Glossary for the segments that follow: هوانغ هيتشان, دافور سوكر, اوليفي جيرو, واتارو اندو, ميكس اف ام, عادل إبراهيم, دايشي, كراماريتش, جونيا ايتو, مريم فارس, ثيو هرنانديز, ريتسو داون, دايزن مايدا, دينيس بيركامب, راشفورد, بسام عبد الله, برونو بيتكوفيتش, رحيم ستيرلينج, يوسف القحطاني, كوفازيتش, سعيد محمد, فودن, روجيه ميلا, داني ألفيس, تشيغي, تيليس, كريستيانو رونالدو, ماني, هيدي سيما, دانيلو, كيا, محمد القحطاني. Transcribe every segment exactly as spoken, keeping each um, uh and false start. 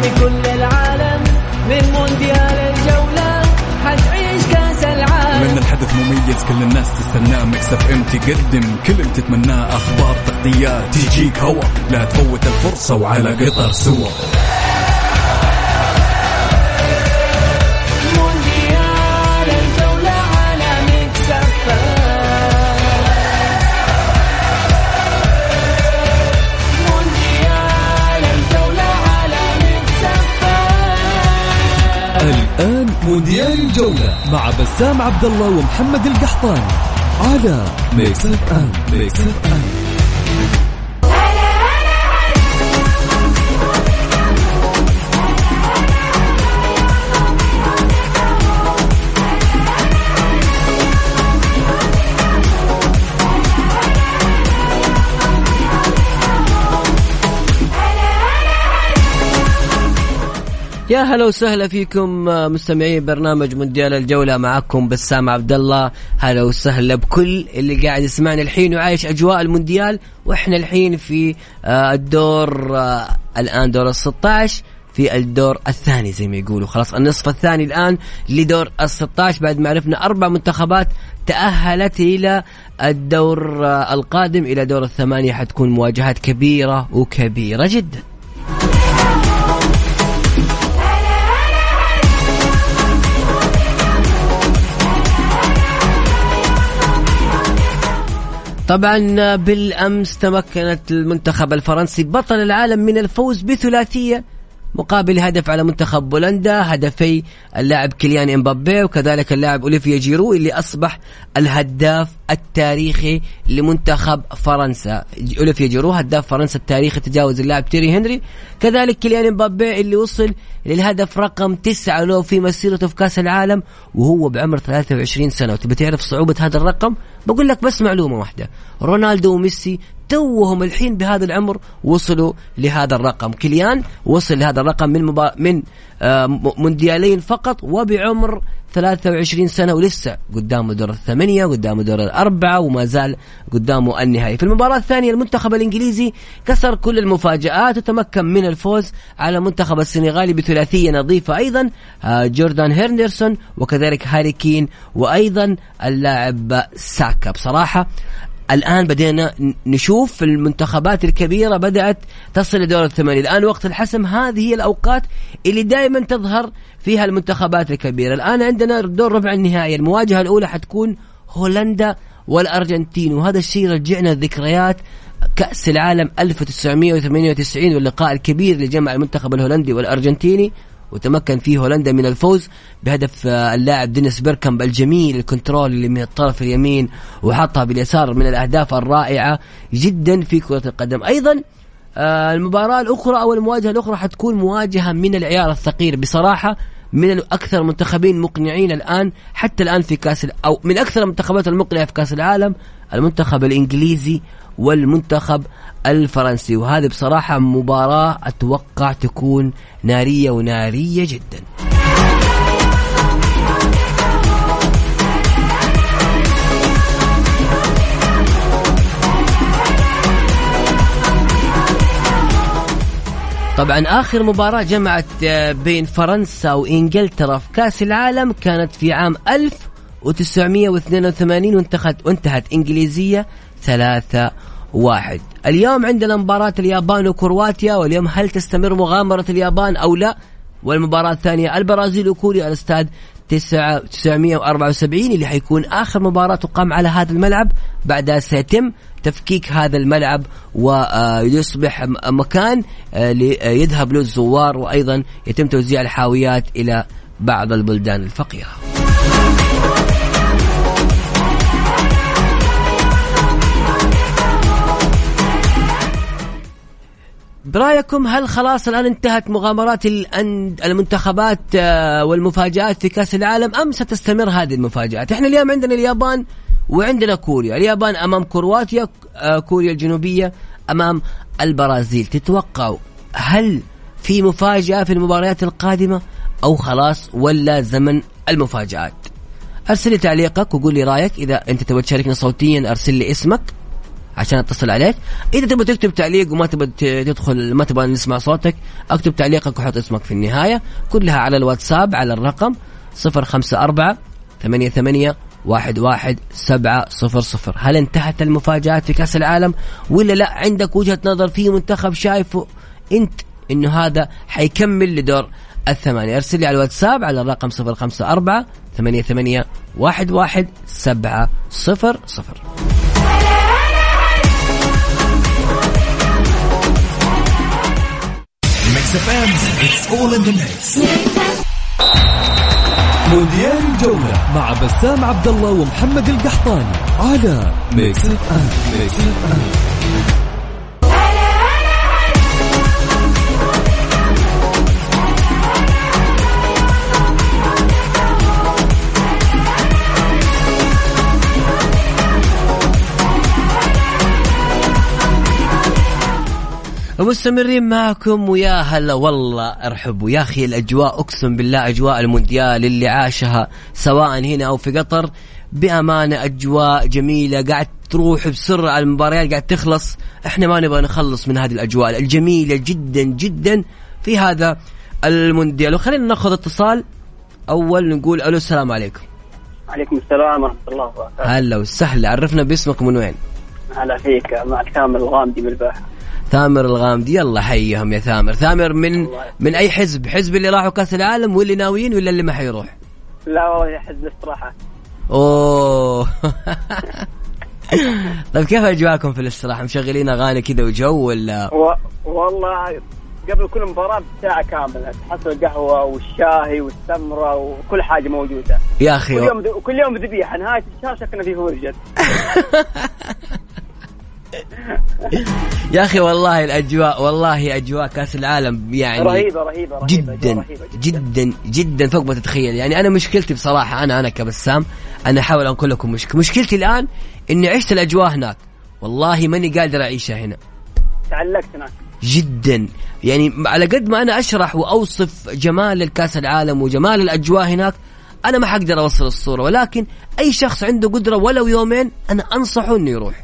بكل العالم من مونديال الجولة حنعيش كاس العالم. من الحدث مميز كل الناس تستناه، ميكس اف ام تقدم كل اللي تتمناه، اخبار تغطيات تجيك هوا، لا تفوت الفرصة وعلى قطر سوا. الآن مونديال الجولة مع بسام عبد الله ومحمد القحطاني على ميكس اف ام. ميكس اف ام يا هلا وسهلا فيكم مستمعين برنامج مونديال الجولة، معكم بسام عبد الله. هلا وسهلا بكل اللي قاعد يسمعنا الحين وعايش أجواء المونديال، وإحنا الحين في الدور الآن دور الستة عشر في الدور الثاني زي ما يقولوا، خلاص النصف الثاني الآن لدور الستة عشر بعد ما عرفنا أربع منتخبات تأهلت إلى الدور القادم إلى دور الثمانية. حتكون مواجهات كبيرة وكبيرة جدا. طبعا بالأمس تمكنت المنتخب الفرنسي بطل العالم من الفوز بثلاثية مقابل هدف على منتخب بولندا، هدفي اللاعب كليان امبابي وكذلك اللاعب اوليفي جيرو اللي أصبح الهداف التاريخي لمنتخب فرنسا. اوليفي جيرو هداف فرنسا التاريخي تجاوز اللاعب تيري هنري، كذلك كليان امبابي اللي وصل للهدف رقم تسعة له في مسيرته في كأس العالم وهو بعمر ثلاثة وعشرين سنة. وتبي تعرف صعوبة هذا الرقم؟ بقول لك بس معلومة واحدة، رونالدو وميسي توهم الحين بهذا العمر وصلوا لهذا الرقم. كليان وصل لهذا الرقم من مبا... من آه مونديالين فقط وبعمر ثلاثة وعشرين سنة، ولسه قدامه دور الثمانية، قدامه دور الأربعة، وما زال قدامه النهائي. في المباراة الثانية المنتخب الإنجليزي كسر كل المفاجآت وتمكن من الفوز على منتخب السنغالي بثلاثية نظيفة أيضا، آه جوردان هيرنيرسون وكذلك هاري كين وأيضا اللاعب ساكا. بصراحة الآن بدأنا نشوف المنتخبات الكبيرة بدأت تصل لدور الثمانية. الآن وقت الحسم، هذه هي الأوقات اللي دائما تظهر فيها المنتخبات الكبيرة. الآن عندنا دور ربع النهائي، المواجهة الأولى حتكون هولندا والأرجنتين، وهذا الشيء رجعنا ذكريات كأس العالم ألف وتسعمائة وثمانية وتسعين واللقاء الكبير اللي جمع المنتخب الهولندي والأرجنتيني، وتمكن فيه هولندا من الفوز بهدف اللاعب دينيس بيركامب الجميل، الكنترول اللي من الطرف اليمين وحطها باليسار، من الأهداف الرائعة جدا في كرة القدم. أيضا المباراة الأخرى أو المواجهة الأخرى حتكون مواجهة من العيار الثقيل، بصراحة من أكثر منتخبين مقنعين الآن حتى الآن في كأس، أو من أكثر المنتخبات المقنعة في كأس العالم، المنتخب الإنجليزي والمنتخب الفرنسي. وهذه بصراحة مباراة أتوقع تكون نارية ونارية جدا. طبعا آخر مباراة جمعت بين فرنسا وإنجلترا في كأس العالم كانت في عام ألف وتسعمائة واثنين وثمانين وانتهت وانتهت إنجليزية ثلاثة واحد. اليوم عندنا مباراة اليابان وكرواتيا، واليوم هل تستمر مغامرة اليابان أو لا؟ والمباراة الثانية البرازيل وكوريا على استاد تسعمائة وأربعة وسبعين اللي حيكون آخر مباراة تقام على هذا الملعب، بعدها سيتم تفكيك هذا الملعب ويصبح مكان يذهب له الزوار، وأيضا يتم توزيع الحاويات إلى بعض البلدان الفقيرة. برأيكم هل خلاص الآن انتهت مغامرات المنتخبات والمفاجآت في كأس العالم أم ستستمر هذه المفاجآت؟ احنا اليوم عندنا اليابان وعندنا كوريا، اليابان أمام كرواتيا، كوريا الجنوبية أمام البرازيل. تتوقعوا هل في مفاجأة في المباريات القادمة أو خلاص ولا زمن المفاجآت؟ ارسل لي تعليقك وقول لي رأيك. إذا أنت تبغى تشاركنا صوتيا ارسل لي اسمك عشان اتصل عليك. اذا تبغى تكتب تعليق وما تبغى تدخل ما تبغى نسمع صوتك اكتب تعليقك وحط اسمك في النهايه كلها على الواتساب على الرقم صفر خمسة أربعة ثمانية ثمانية واحد واحد سبعة صفر صفر. هل انتهت المفاجآت في كأس العالم ولا لا؟ عندك وجهة نظر في منتخب شايفه انت انه هذا حيكمل لدور الثمانية؟ ارسل لي على الواتساب على الرقم صفر خمسة أربعة ثمانية ثمانية واحد واحد سبعة صفر صفر. مونديال الجولة مع بسام عبد الله ومحمد القحطاني على ميكس اف ام. مستمرين معكم ويا هلا والله ارحبوا يا اخي. الاجواء اقسم بالله اجواء المونديال اللي عاشها سواء هنا او في قطر بامانه اجواء جميله، قاعد تروح بسرعه المباريات قاعد تخلص، احنا ما نبغى نخلص من هذه الاجواء الجميله جدا جدا في هذا المونديال. وخلينا ناخذ اتصال اول نقول الو السلام عليكم. وعليكم السلام ورحمه الله وبركاته. هلا وسهلا، عرفنا باسمك من وين؟ هلا فيك، معك ثامر الغامدي من الباحه. ثامر الغامدي يلا حيهم يا ثامر. ثامر من من أي حزب؟ حزب اللي راحوا كأس العالم واللي ناويين ولا اللي ما حيروح؟ لا والله حزب الاستراحة. أوه طيب كيف أجواءكم في الاستراحة؟ مشغلين أغاني كذا وجو ولا؟ و... والله قبل كل مباراة ساعة كاملة تحصل قهوة والشاهي والسمرة وكل حاجة موجودة يا أخي. كل يوم دو... كل يوم ذبيحة، نهاية الشهر شكلنا فيه فرجة يا أخي والله الأجواء، والله أجواء كأس العالم يعني رهيبة رهيبة, رهيبة جدا, رهيبة جدا جدا جدا فوق ما تتخيل. يعني أنا مشكلتي بصراحة أنا أنا كبسام أنا أحاول أقول لكم مشك... مشكلتي الآن إني عشت الأجواء هناك والله ماني قادر أعيشها هنا، تعلقت هناك جدا. يعني على قد ما أنا أشرح وأوصف جمال الكأس العالم وجمال الأجواء هناك أنا ما حقدر أوصل الصورة، ولكن أي شخص عنده قدرة ولو يومين أنا أنصحه إنه يروح،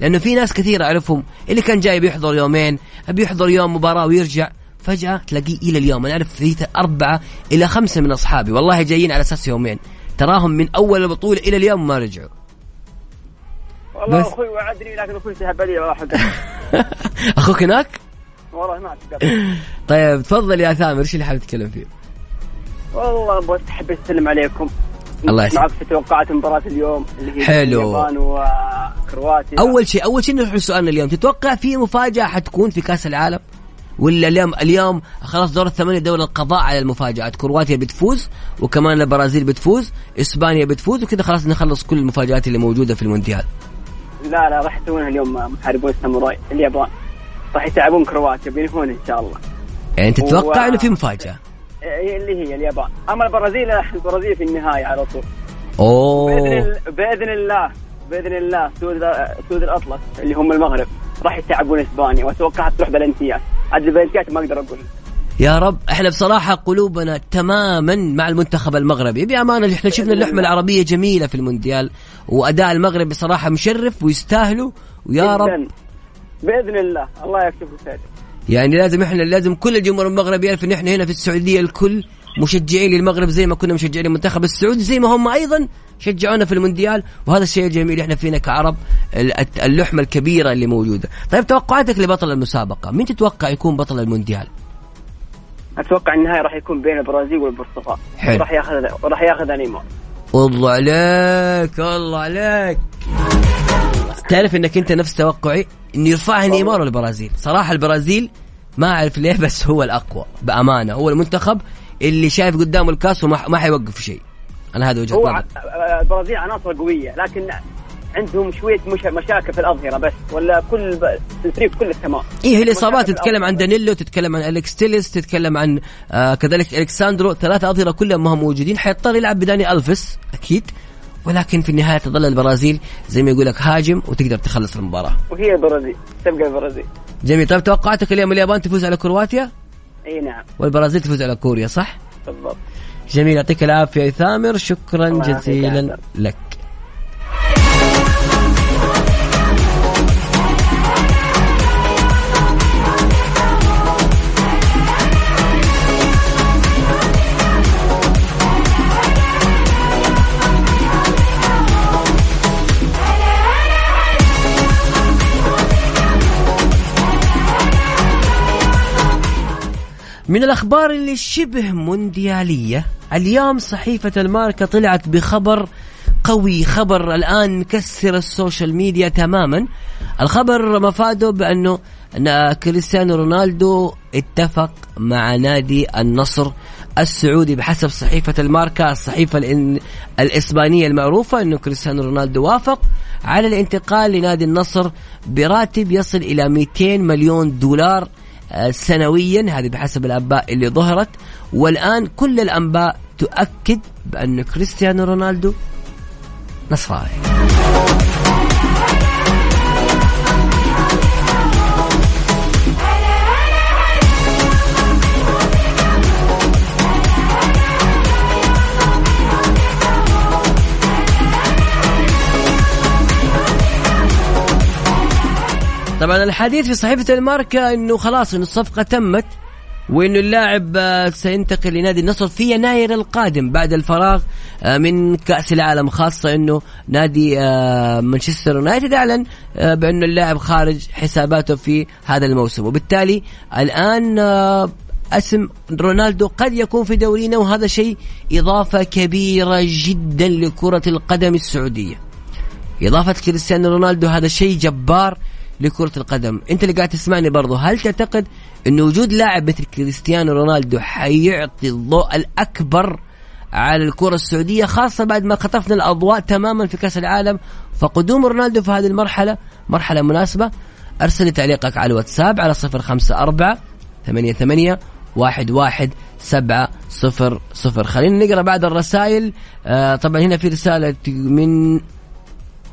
لأنه في ناس كثير أعرفهم اللي كان جاي بيحضر يومين بيحضر يوم مباراة ويرجع، فجأة تلاقيه إلى اليوم. أنا أعرف ثلاثة أربعة إلى خمسة من أصحابي والله جايين على أساس يومين، تراهم من أول البطولة إلى اليوم ما رجعوا. والله أخوي وعدني لكن أخوي سهب لي والله حقا أخوك هناك؟ والله هناك. طيب تفضل يا ثامر، إيش اللي حابب تتكلم فيه؟ والله بس حبيت أسلم عليكم، الله يسلمك. معك في توقعات مباراة اليوم اللي هي اليابان وكرواتيا. أول شيء أول شيء نروح سؤالنا اليوم، تتوقع في مفاجأة حتكون في كأس العالم ولا اليوم اليوم خلاص دور الثمانية دول القضاء على المفاجآت؟ كرواتيا بتفوز وكمان البرازيل بتفوز، إسبانيا بتفوز، وكذا خلاص نخلص كل المفاجآت اللي موجودة في المونديال. لا لا راح يسوونها اليوم محاربون الساموراي اليابان، راح يتعبون كرواتيا بينهون إن شاء الله. يعني تتوقع و... إنه في مفاجأة؟ اللي هي اليابان. أما البرازيل البرازيل في النهاية على طول. أوه. بإذن, ال... بإذن الله بإذن الله سود سود الأطلس اللي هم المغرب راح يتعبون إسبانيا، وأتوقع تروح بلنتيات. عاد البلنتيات ما أقدر أقول. يا رب إحنا بصراحة قلوبنا تماما مع المنتخب المغربي بأمانة. إحنا شفنا اللحمة العربية جميلة في المونديال، وأداء المغرب بصراحة مشرف ويستاهلوا، ويا رب بإذن الله الله يكتب خير. يعني لازم احنا لازم كل الجمهور المغربي يعرف ان احنا هنا في السعوديه الكل مشجعين للمغرب زي ما كنا مشجعين المنتخب السعودي، زي ما هم ايضا شجعونا في المونديال، وهذا الشيء الجميل احنا فينا كعرب اللحمه الكبيره اللي موجوده. طيب توقعاتك لبطل المسابقه، مين تتوقع يكون بطل المونديال؟ اتوقع النهائي راح يكون بين البرازيل والبرتغال، راح ياخذ راح ياخذ نيمار. والله عليك والله عليك، تعرف انك انت نفس توقعي ان يرفعها نيمار والبرازيل. صراحه البرازيل ما اعرف ليه بس هو الاقوى بامانه، هو المنتخب اللي شايف قدامه الكاس وما حيوقف شيء. انا هذا وجهه نظري. البرازيل عناصر قويه لكن عندهم شويه مش مشاكل في الاظهره بس، ولا كل الفريق كله تمام. ايه الاصابات، تتكلم عن دانيلو، تتكلم عن اليكس تيليس، تتكلم عن آه كذلك الكساندرو، ثلاثه اظهره كلهم ما هم موجودين، حيضطر يلعب بداني ألفيس اكيد. ولكن في النهاية تظل البرازيل زي ما يقولك هاجم وتقدر تخلص المباراة، وهي البرازيل تبقى البرازيل. جميل. طيب توقعاتك اليوم اليابان تفوز على كرواتيا؟ اي نعم. والبرازيل تفوز على كوريا صح؟ بالضبط. جميل، يعطيك العافية يا ثامر، شكرا جزيلا لك. من الأخبار اللي شبه مونديالية اليوم صحيفة الماركة طلعت بخبر قوي، خبر الآن مكسر السوشيال ميديا تماما. الخبر مفاده بأنه أن كريستيانو رونالدو اتفق مع نادي النصر السعودي. بحسب صحيفة الماركة، الصحيفة الإسبانية المعروفة، أنه كريستيانو رونالدو وافق على الانتقال لنادي النصر براتب يصل إلى مئتين مليون دولار سنويا، هذه بحسب الأنباء اللي ظهرت. والآن كل الأنباء تؤكد بأن كريستيانو رونالدو نصراوي. طبعا الحديث في صحيفة الماركة انه خلاص انه الصفقة تمت، وإنه اللاعب سينتقل لنادي النصر في يناير القادم بعد الفراغ من كأس العالم، خاصة إنه نادي مانشستر يونايتد أعلن بأنه اللاعب خارج حساباته في هذا الموسم، وبالتالي الآن اسم رونالدو قد يكون في دورينا، وهذا شيء إضافة كبيرة جدا لكرة القدم السعودية. إضافة كريستيانو رونالدو هذا شيء جبار لكرة القدم. أنت اللي قاعد تسمعني برضو، هل تعتقد أن وجود لاعب مثل كريستيانو رونالدو حيعطي الضوء الأكبر على الكرة السعودية، خاصة بعد ما خطفنا الأضواء تماما في كأس العالم؟ فقدوم رونالدو في هذه المرحلة مرحلة مناسبة. أرسل لي تعليقك على الواتساب على صفر خمسة أربعة ثمانية ثمانية واحد واحد سبعة صفر صفر. خلينا نقرأ بعد الرسائل. آه طبعا هنا في رسالة من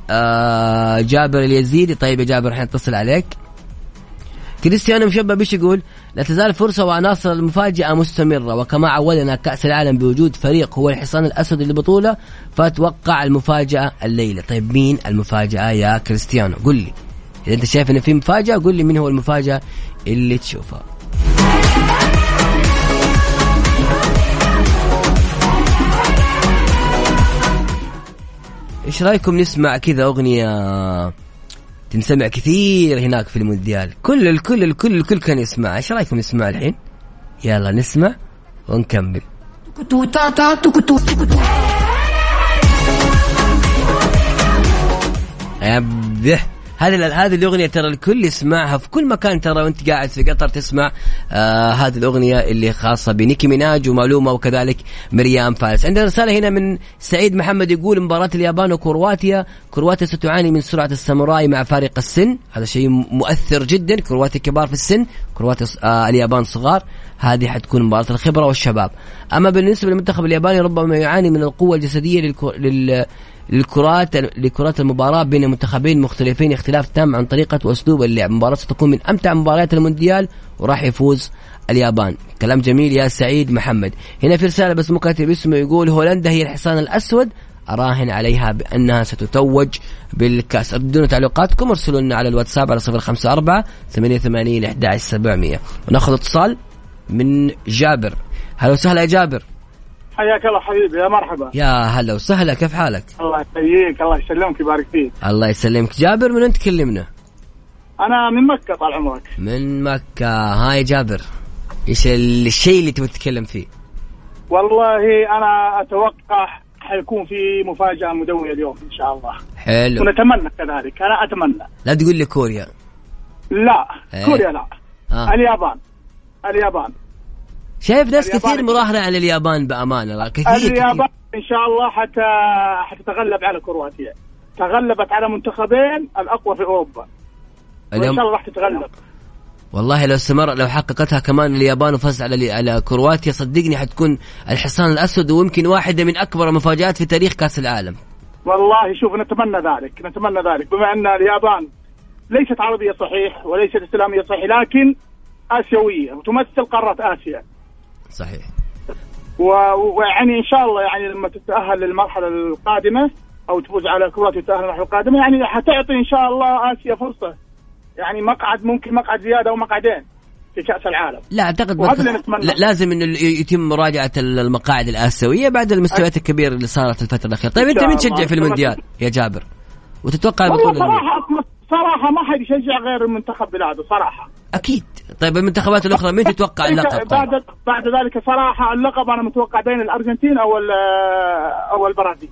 آه جابر اليزيدي. طيب يا جابر احنا نتصل عليك. كريستيانو مشبه بيش يقول: لا تزال فرصة وعناصر المفاجأة مستمرة، وكما عودنا كأس العالم بوجود فريق هو الحصان الأسود للبطولة، فأتوقع المفاجأة الليلة. طيب مين المفاجأة يا كريستيانو؟ قل لي إذا أنت شايف إن في مفاجأة، قل لي مين هو المفاجأة اللي تشوفها. إيش رأيكم نسمع كذا أغنية تنسمع كثير هناك في المونديال، كل الكل الكل الكل كان يسمع؟ إيش رأيكم نسمع الحين؟ يلا نسمع ونكمل. أبه هذه هذه الأغنية ترى الكل يسمعها في كل مكان، ترى وأنت قاعد في قطر تسمع آه هذه الأغنية اللي خاصة بنيكي ميناج ومعلومة وكذلك مريم فارس. عندنا رسالة هنا من سعيد محمد يقول: مباراة اليابان وكرواتيا، كرواتيا ستعاني من سرعة الساموراي مع فارق السن، هذا شيء مؤثر جدا. كرواتيا كبار في السن، كرواتيا آه اليابان صغار، هذه حتكون مباراة الخبرة والشباب. أما بالنسبة للمنتخب الياباني ربما يعاني من القوة الجسدية للكو... لل الكرات لكرات المباراة بين منتخبين مختلفين اختلاف تام عن طريقة وأسلوب اللعب. مباراة ستكون من أمتع مباريات المونديال وراح يفوز اليابان. كلام جميل يا سعيد محمد. هنا في رسالة بس مكاتب اسمه يقول: هولندا هي الحصان الأسود، أراهن عليها بأنها ستتوج بالكأس. ردون تعليقاتكم، ارسلوا لنا على الواتساب على صفر خمسة أربعة ثمانية ثمانية واحد واحد سبعمية. ونأخذ اتصال من جابر. هلا وسهلا يا جابر. حياك الله حبيبي، يا مرحبا. يا هلا وسهلا، كيف حالك؟ الله يسلمك، الله يسلمك يبارك فيك. الله يسلمك. جابر من انت تكلمنا؟ انا من مكه. طال عمرك. من مكه. هاي جابر، ايش الشيء اللي تبي تتكلم فيه؟ والله انا اتوقع حيكون في مفاجاه مدويه اليوم ان شاء الله. حلو، ونتمنى كذلك. انا اتمنى. لا تقول لي كوريا. لا ايه. كوريا لا آه. اليابان. اليابان شايف ناس كثير مراهنة على اليابان بأمانة. كثير اليابان كثير. إن شاء الله حتى حتتغلب على كرواتيا، تغلبت على منتخبين الأقوى في أوروبا اليوم... وإن شاء الله راح تتغلب والله لو استمر، لو حققتها كمان اليابان وفاز على على كرواتيا صدقني حتكون الحصان الأسود، ويمكن واحدة من أكبر المفاجآت في تاريخ كأس العالم. والله شوف نتمنى ذلك، نتمنى ذلك، بما أن اليابان ليست عربية صحيح وليست إسلامية صحيح، لكن آسيوية وتمثل قارة آسيا صحيح. ويعني إن شاء الله يعني لما تتأهل للمرحلة القادمة أو تفوز على كرواتيا وتتأهل للمرحلة القادمة، يعني حتعطي إن شاء الله آسيا فرصة، يعني مقعد، ممكن مقعد زيادة أو مقعدين في كأس العالم. لا أعتقد لازم إنه يتم مراجعة المقاعد الآسيوية بعد المستويات الكبيرة اللي صارت الفترة الأخيرة. طيب أنت مين تشجع في المونديال يا جابر وتتوقع البطولة؟ صراحة صراحة ما حد يشجع غير المنتخب بلاده صراحة. أكيد طيب المنتخبات الاخرى مين تتوقع اللقب؟ بعد طيب؟ بعد ذلك صراحه اللقب انا متوقع بين الارجنتين او او البرازيل،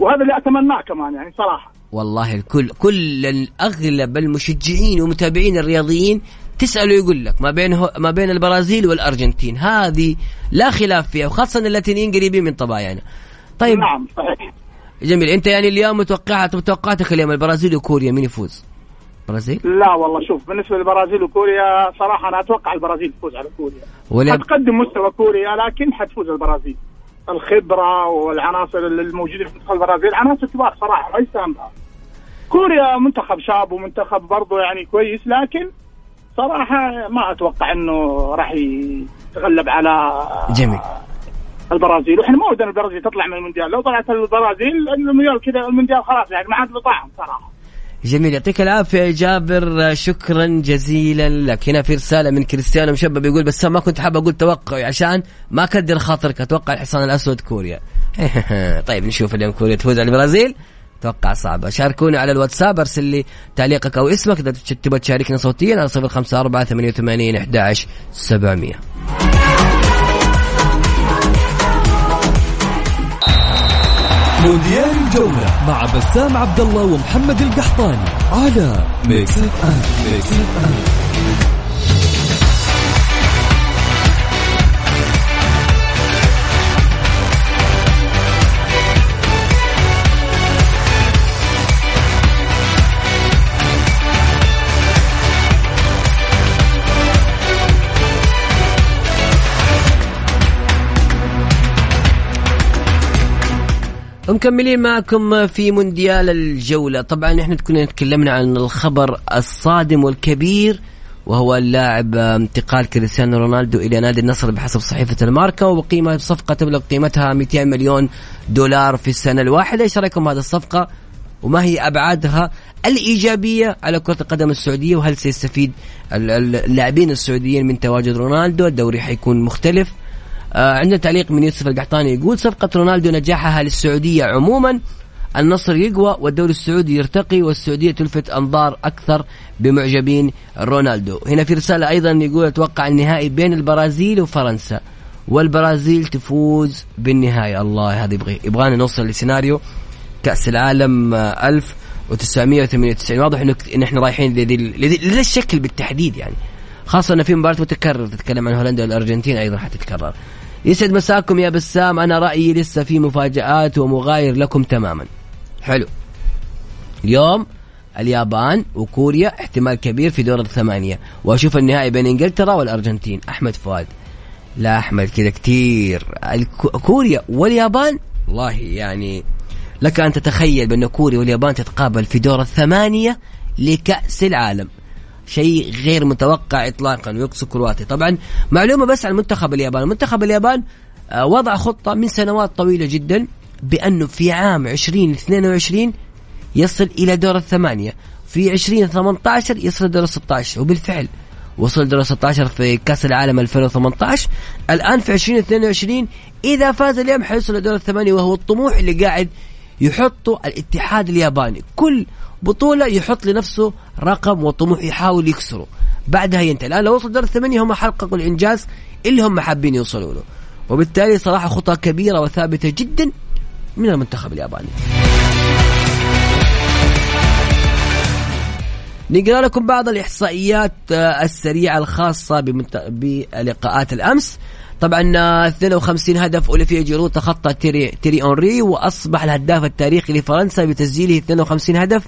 وهذا اللي اتمناه كمان يعني صراحه. والله الكل كل الاغلب المشجعين ومتابعين الرياضيين تساله يقول لك ما بين ما بين البرازيل والارجنتين، هذه لا خلاف فيها، وخاصه اللاتينيين قريبين من طباعنا. طيب نعم صحيح. جميل، انت يعني اليوم متوقعت متوقعتك اليوم البرازيل وكوريا مين يفوز؟ برازيل؟ لا والله شوف بالنسبه للبرازيل وكوريا صراحه انا اتوقع البرازيل تفوز على كوريا. ولا حتقدم مستوى كوريا لكن حتفوز البرازيل، الخبره والعناصر الموجوده في منتخب البرازيل عناصر كبار صراحه. ليس كوريا منتخب شاب ومنتخب برضه يعني كويس، لكن صراحه ما اتوقع انه راح يتغلب على جميل البرازيل، واحنا ما ودنا البرازيل تطلع من المونديال. لو طلعت البرازيل المونديال كذا المونديال خلاص يعني ما عاد له طعم صراحه. جميل، يعطيك العافية جابر، شكرا جزيلا لك. هنا في رسالة من كريستيانو مشبب يقول بس ما كنت حابة أقول توقعي عشان ما أكدر خاطرك، أتوقع الحصان الأسود كوريا. طيب نشوف اليوم كوريا تفوز على البرازيل، توقع صعبة. شاركوني على الواتساب، أرسل لي تعليقك أو اسمك إذا تبغى تشاركنا صوتيا على صفر خمسة أربعة ثمانية ثمانية واحد واحد سبعمية. مونديال الجولة مع بسام عبد الله ومحمد القحطاني على ميكس اف ام. ميكس اف ام مكملين معكم في مونديال الجولة. طبعا احنا كنا تكلمنا عن الخبر الصادم والكبير وهو اللاعب انتقال كريستيانو رونالدو إلى نادي النصر بحسب صحيفة الماركة، وبقيمة صفقة تبلغ قيمتها مئتين مليون دولار في السنة الواحدة. ايش رايكم هذه الصفقة وما هي أبعادها الإيجابية على كرة القدم السعودية، وهل سيستفيد اللاعبين السعوديين من تواجد رونالدو؟ الدوري حيكون مختلف. عندنا تعليق من يوسف القحطاني يقول صفقة رونالدو نجاحها للسعودية عموما، النصر يقوى والدوري السعودي يرتقي والسعودية تلفت أنظار أكثر بمعجبين رونالدو. هنا في رسالة أيضا يقول أتوقع النهائي بين البرازيل وفرنسا والبرازيل تفوز بالنهاية. الله هذا يبغى يبغانا نوصل لسيناريو كأس العالم ألف وتسعمية وثمانية وتسعين. واضح إنه إن إحنا رايحين لهذا الشكل بالتحديد يعني، خاصة أن في مباراة متكرر تتكلم عن هولندا والأرجنتين أيضا حتتكرر. يسعد مساكم يا بسام، أنا رأيي لسه في مفاجآت ومغاير لكم تماما. حلو، اليوم اليابان وكوريا احتمال كبير في دور الثمانية، وأشوف النهائي بين إنجلترا والأرجنتين. أحمد فؤاد لا أحمد كذا كتير كوريا واليابان، والله يعني لك أن تتخيل بأن كوريا واليابان تتقابل في دور الثمانية لكأس العالم، شيء غير متوقع إطلاقا ويقص كرواتي. طبعا معلومة بس عن منتخب اليابان، منتخب اليابان وضع خطة من سنوات طويلة جدا بأنه في عام عشرين اثنين وعشرين يصل إلى دور الثمانية، في عشرين ثمانية عشر يصل دور ستة عشر، وبالفعل وصل دور ستة عشر في كأس العالم ألفين وثمانية عشر. الآن في عشرين اثنين وعشرين إذا فاز اليوم حيصل لدور الثمانية، وهو الطموح اللي قاعد يحطه الاتحاد الياباني، كل بطولة يحط لنفسه رقم وطموح يحاول يكسره بعدها ينتهي. الآن لو وصل دور الثمانية هم حققوا الإنجاز اللي هم حابين يوصلوا له، وبالتالي صراحة خطة كبيرة وثابتة جدا من المنتخب الياباني. نقرأ لكم بعض الإحصائيات السريعة الخاصة بلقاءات الأمس. طبعا اثنين وخمسين هدف أوليفي جيرو تخطى تيري تيري هنري وأصبح الهداف التاريخي لفرنسا بتسجيله اثنين وخمسين هدف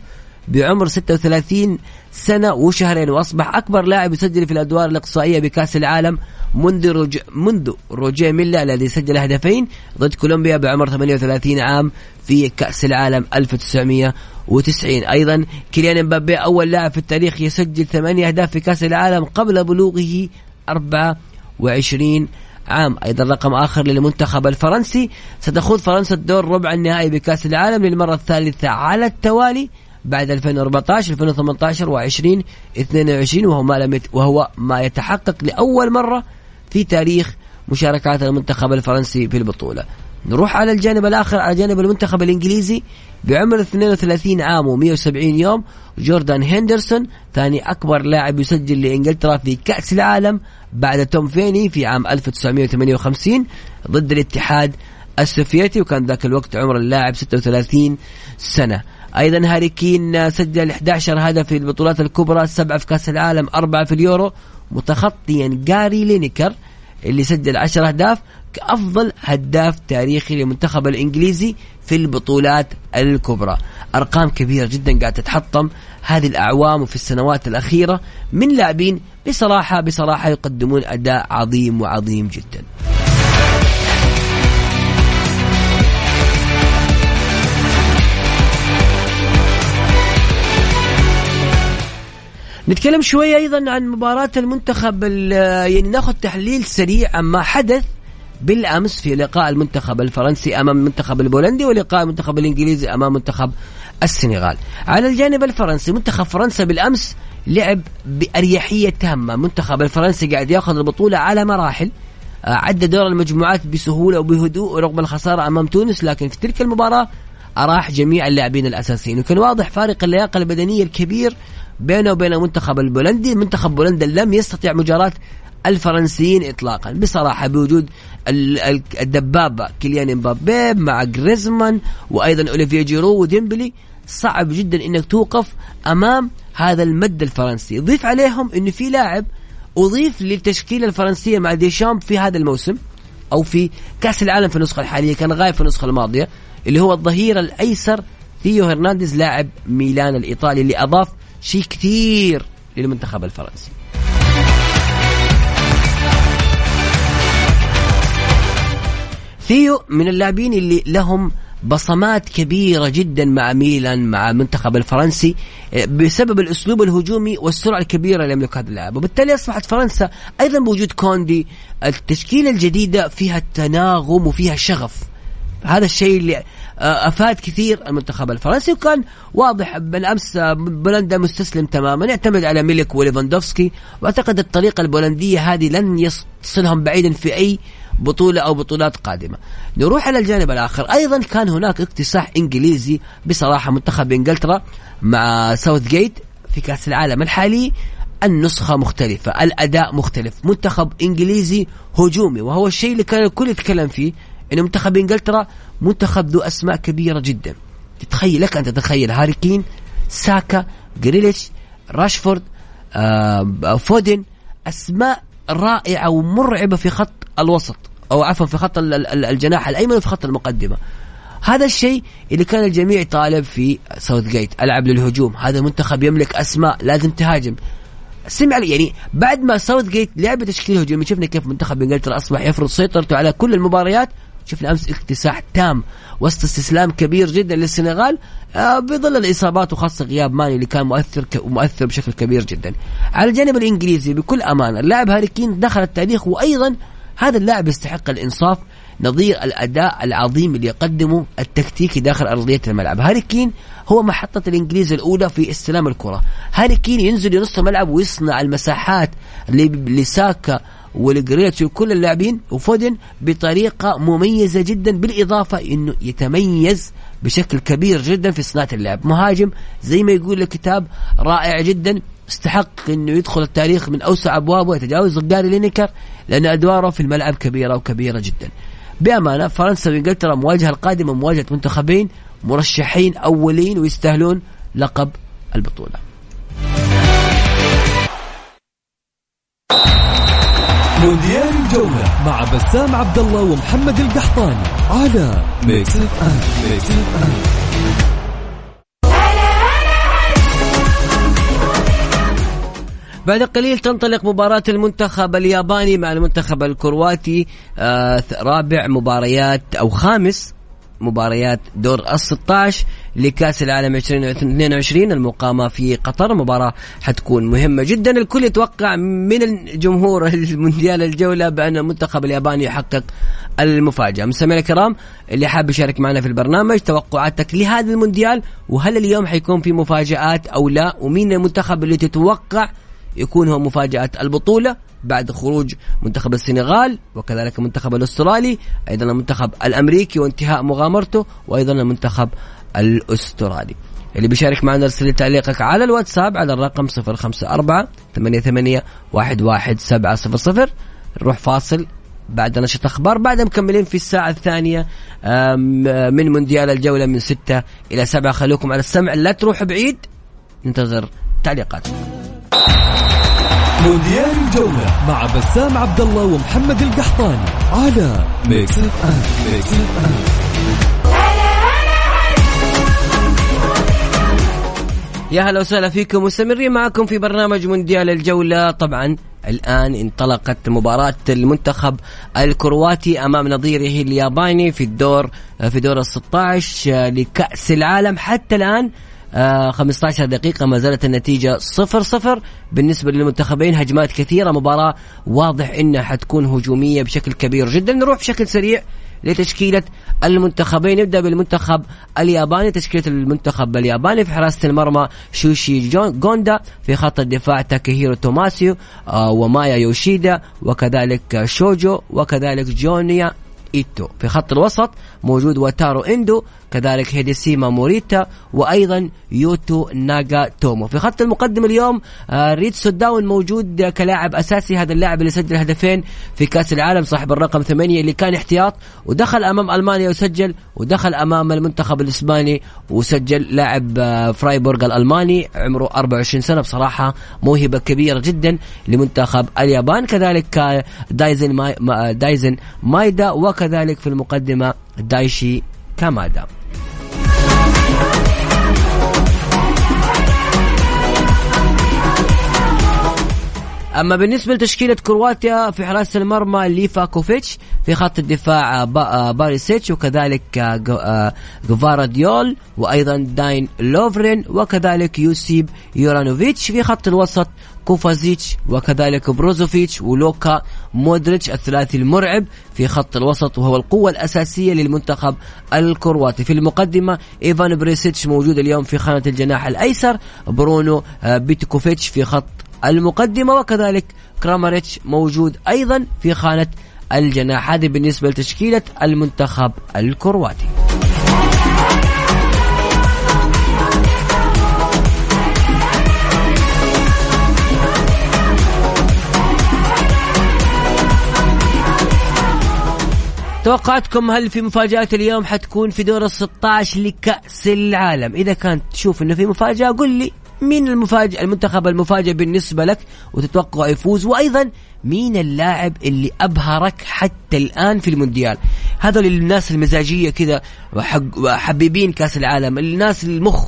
بعمر ستة وثلاثين سنة وشهرين، وأصبح أكبر لاعب يسجل في الأدوار الإقصائية بكأس العالم منذ روج... منذ روجيه ميلا الذي سجل هدفين ضد كولومبيا بعمر ثمانية وثلاثين عام في كأس العالم ألف وتسعمية وتسعين. أيضا كليان امبابي أول لاعب في التاريخ يسجل ثمانية أهداف في كأس العالم قبل بلوغه أربعة وعشرين عام. أيضا رقم آخر للمنتخب الفرنسي، ستخوض فرنسا الدور ربع النهائي بكأس العالم للمرة الثالثة على التوالي بعد ألفين وأربعة عشر ألفين وثمانية عشر وعشرين اثنين وعشرين، وهو ما لم وهو ما يتحقق لأول مرة في تاريخ مشاركات المنتخب الفرنسي في البطولة. نروح على الجانب الآخر، على جانب المنتخب الإنجليزي. بعمر اثنين وثلاثين عام ومئة وسبعين يوم جوردان هيرنيرسون ثاني أكبر لاعب يسجل لإنجلترا في كأس العالم بعد توم فيني في عام ألف وتسعمئة وثمانية وخمسين ضد الاتحاد السوفيتي، وكان ذاك الوقت عمر اللاعب ستة وثلاثين سنة. أيضا هاري كين سجل أحد عشر هدف في البطولات الكبرى، سبعة في كأس العالم، أربعة في اليورو، متخطيا جاري لينكر اللي سجل عشر أهداف كأفضل هداف تاريخي للمنتخب الإنجليزي في البطولات الكبرى. أرقام كبيرة جدا قاعدة تتحطم هذه الأعوام وفي السنوات الأخيرة من لاعبين بصراحة بصراحة يقدمون أداء عظيم وعظيم جدا. نتكلم شوية أيضا عن مباراة المنتخب، يعني ناخذ تحليل سريع عما حدث بالأمس في لقاء المنتخب الفرنسي أمام المنتخب البولندي، ولقاء المنتخب الإنجليزي أمام منتخب السنغال. على الجانب الفرنسي، منتخب فرنسا بالأمس لعب بأريحية تامة. منتخب الفرنسي قاعد يأخذ البطولة على مراحل، عدى دور المجموعات بسهولة وبهدوء رغم الخسارة أمام تونس، لكن في تلك المباراة أراح جميع اللاعبين الأساسيين، وكان واضح فارق اللياقة البدنية الكبير بينه وبين المنتخب البولندي. منتخب بولندا لم يستطيع مجاراة الفرنسيين إطلاقا بصراحة، بوجود الدبابة كليان امبابي مع غريزمان وأيضا اوليفي جيرو وديمبلي، صعب جدا إنك توقف أمام هذا المد الفرنسي. ضيف عليهم إنه في لاعب أضيف للتشكيلة الفرنسية مع ديشامب في هذا الموسم أو في كأس العالم في النسخة الحالية، كان غايب في النسخة الماضية، اللي هو الظهير الأيسر ثيو هرنانديز لاعب ميلان الإيطالي، اللي أضاف شيء كثير للمنتخب الفرنسي. ثيو من اللاعبين اللي لهم بصمات كبيرة جدا مع ميلان، مع منتخب الفرنسي، بسبب الأسلوب الهجومي والسرعة الكبيرة اللي يملك هذا اللاعب، وبالتالي أصبحت فرنسا أيضا بوجود كوندي التشكيلة الجديدة فيها تناغم وفيها شغف. هذا الشيء اللي أفاد كثير المنتخب الفرنسي، وكان واضح بالأمس بولندا مستسلم تماما، يعتمد على ميلك وليفاندوفسكي، وأعتقد الطريقة البولندية هذه لن يصلهم بعيدا في أي بطولة أو بطولات قادمة. نروح على الجانب الآخر، أيضا كان هناك اكتساح إنجليزي بصراحة، منتخب إنجلترا مع ساوثغيت في كأس العالم الحالي، النسخة مختلفة، الأداء مختلف، منتخب إنجليزي هجومي، وهو الشيء اللي كان الكل يتكلم فيه، إنه منتخب إنجلترا منتخب ذو أسماء كبيرة جدا. تتخيل لك أن تتخيل هاري كين، ساكا، جريليتش، راشفورد، فودن، أسماء رائعة ومرعبة في خط الوسط، أو عفوا في خط الجناح الأيمن وفي خط المقدمة. هذا الشيء اللي كان الجميع طالب في ساوثغيت، ألعب للهجوم، هذا منتخب يملك أسماء لازم تهاجم. سمع لي يعني بعد ما ساوثغيت لعب تشكيل هجومي، شفنا كيف منتخب إنجلترا أصبح يفرض سيطرته على كل المباريات. شفنا أمس اكتساح تام وسط استسلام كبير جدا للسنغال بظل الإصابات، وخاصة غياب ماني اللي كان مؤثر ومؤثر بشكل كبير جدا. على الجانب الإنجليزي بكل أمانة، اللاعب هاري كين دخل التاريخ، وأيضا هذا اللاعب يستحق الإنصاف نظير الأداء العظيم اللي يقدمه التكتيكي داخل أرضية الملعب. هاري كين هو محطة الإنجليز الأولى في استلام الكرة. هاري كين ينزل لنص الملعب ويصنع المساحات لساكا والجريتش وكل اللاعبين وفودن بطريقة مميزة جدا، بالإضافة إنه يتميز بشكل كبير جدا في صناعة اللعب. مهاجم زي ما يقول الكتاب رائع جدا، استحق إنه يدخل التاريخ من أوسع أبوابه ويتجاوز غدير لينكر، لأن أدواره في الملعب كبيرة وكبيرة جدا. بأمانة فرنسا وإنجلترا مواجهة القادمة مواجهة منتخبين مرشحين أولين ويستاهلون لقب البطولة. مونديال الجولة مع بسام عبد الله ومحمد القحطاني على ميكس اف ام. ميكس اف ام. بعد قليل تنطلق مباراة المنتخب الياباني مع المنتخب الكرواتي، آه رابع مباريات أو خامس مباريات دور الستة عشر لكأس العالم ألفين واثنين وعشرين المقامة في قطر. مباراة حتكون مهمة جدا، الكل يتوقع من الجمهور المونديال الجولة بأن المنتخب الياباني يحقق المفاجأة. مستمعينا الكرام اللي حاب يشارك معنا في البرنامج، توقعاتك لهذا المونديال، وهل اليوم حيكون في مفاجآت أو لا، ومين المنتخب اللي تتوقع يكون هو مفاجأة البطولة بعد خروج منتخب السنغال وكذلك المنتخب الأسترالي، أيضا المنتخب الأمريكي وانتهاء مغامرته، وأيضا المنتخب الأسترالي. اللي بيشارك معنا ارسل تعليقك على الواتساب على الرقم صفر خمسة أربعة ثمانية ثمانية واحد واحد سبعة صفر صفر. نروح فاصل بعد نشرة أخبار، بعدها مكملين في الساعة الثانية من مونديال الجولة من ستة إلى سبعة. خلوكم على السمع، لا تروح بعيد، ننتظر تعليقات. مونديال الجولة مع بسام عبد الله ومحمد القحطاني على ميكس اف ام. ميكس اف ام. يا هلا وسهلا فيكم، مستمرين معكم في برنامج مونديال الجولة. طبعا الآن انطلقت مباراة المنتخب الكرواتي أمام نظيره الياباني في الدور في دور الستة عشر لكأس العالم. حتى الآن خمسة عشر دقيقة ما زالت النتيجة صفر صفر. بالنسبة للمنتخبين هجمات كثيرة، مباراة واضح إنها حتكون هجومية بشكل كبير جدا. نروح بشكل سريع لتشكيلة المنتخبين. نبدأ بالمنتخب الياباني. تشكيلة المنتخب الياباني: في حراسة المرمى شوشي جوندا، في خط الدفاع تاكاهيرو توماسيو ومايا يوشيدا وكذلك شوجو وكذلك جونيا ايتو. في خط الوسط موجود واتارو اندو، كذلك هيدي سيما موريتا وأيضا يوتو ناجاتومو. في خط المقدم اليوم ريتسو داون موجود كلاعب أساسي، هذا اللاعب اللي سجل هدفين في كأس العالم، صاحب الرقم ثمانية اللي كان احتياط ودخل أمام ألمانيا وسجل، ودخل أمام المنتخب الإسباني وسجل، لاعب فرايبورغ الألماني عمره أربعة وعشرين سنة. بصراحة موهبة كبيرة جدا لمنتخب اليابان. كذلك دايزن ماي... دايزن مايدا وكذلك في المقدمة دايشي كمادا. أما بالنسبة لتشكيلة كرواتيا: في حراسة المرمى ليفاكوفيتش، في خط الدفاع باريسيتش وكذلك غفارديول وأيضا داين لوفرين وكذلك يوسيب يورانوفيتش. في خط الوسط كوفازيتش وكذلك بروزوفيتش ولوكا مودريتش، الثلاثي المرعب في خط الوسط وهو القوة الأساسية للمنتخب الكرواتي. في المقدمة إيفان بريسيتش موجود اليوم في خانة الجناح الأيسر، برونو بيتكوفيتش في خط المقدمة وكذلك كراماريتش موجود أيضا في خانة الجناح. هذه بالنسبة لتشكيلة المنتخب الكرواتي. توقعاتكم هل في مفاجآت اليوم حتكون في دور الستة عشر لكأس العالم؟ إذا كانت تشوف إنه في مفاجأة قل لي مين المفاجأ، المنتخب المفاجئ بالنسبة لك وتتوقع يفوز، وأيضا مين اللاعب اللي أبهرك حتى الآن في المونديال. هذا للناس المزاجية كذا وحبيبين كأس العالم، الناس المخ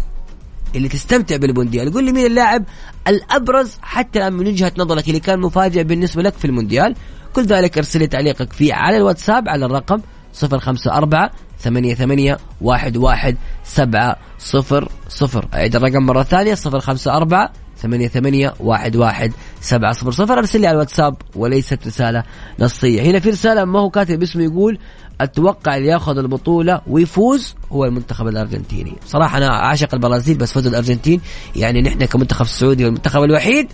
اللي تستمتع بالمونديال. قل لي مين اللاعب الأبرز حتى الآن من وجهة نظرك اللي كان مفاجئ بالنسبة لك في المونديال. كل ذلك ارسل تعليقك فيه على الواتساب على الرقم صفر خمسة أربعة ثمانية ثمانية واحد واحد سبعة صفر صفر. أعيد الرقم مرة ثانية صفر خمسة أربعة ثمانية ثمانية واحد واحد سبعة صفر صفر. أرسل لي على الواتساب وليست رسالة نصية. هنا في رسالة ما هو كاتب اسمه، يقول أتوقع اللي يأخذ البطولة ويفوز هو المنتخب الأرجنتيني. صراحة أنا عاشق البرازيل بس فوز الأرجنتين، يعني نحن كمنتخب سعودي والمنتخب الوحيد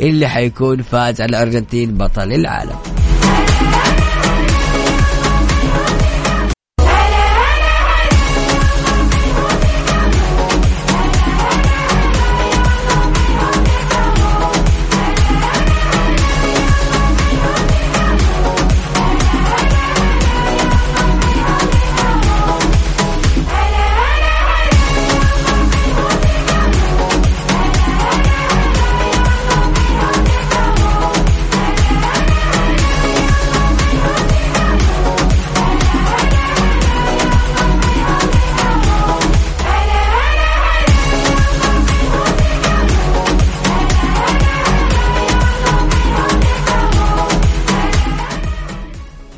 اللي حيكون فاز على الأرجنتين بطل العالم.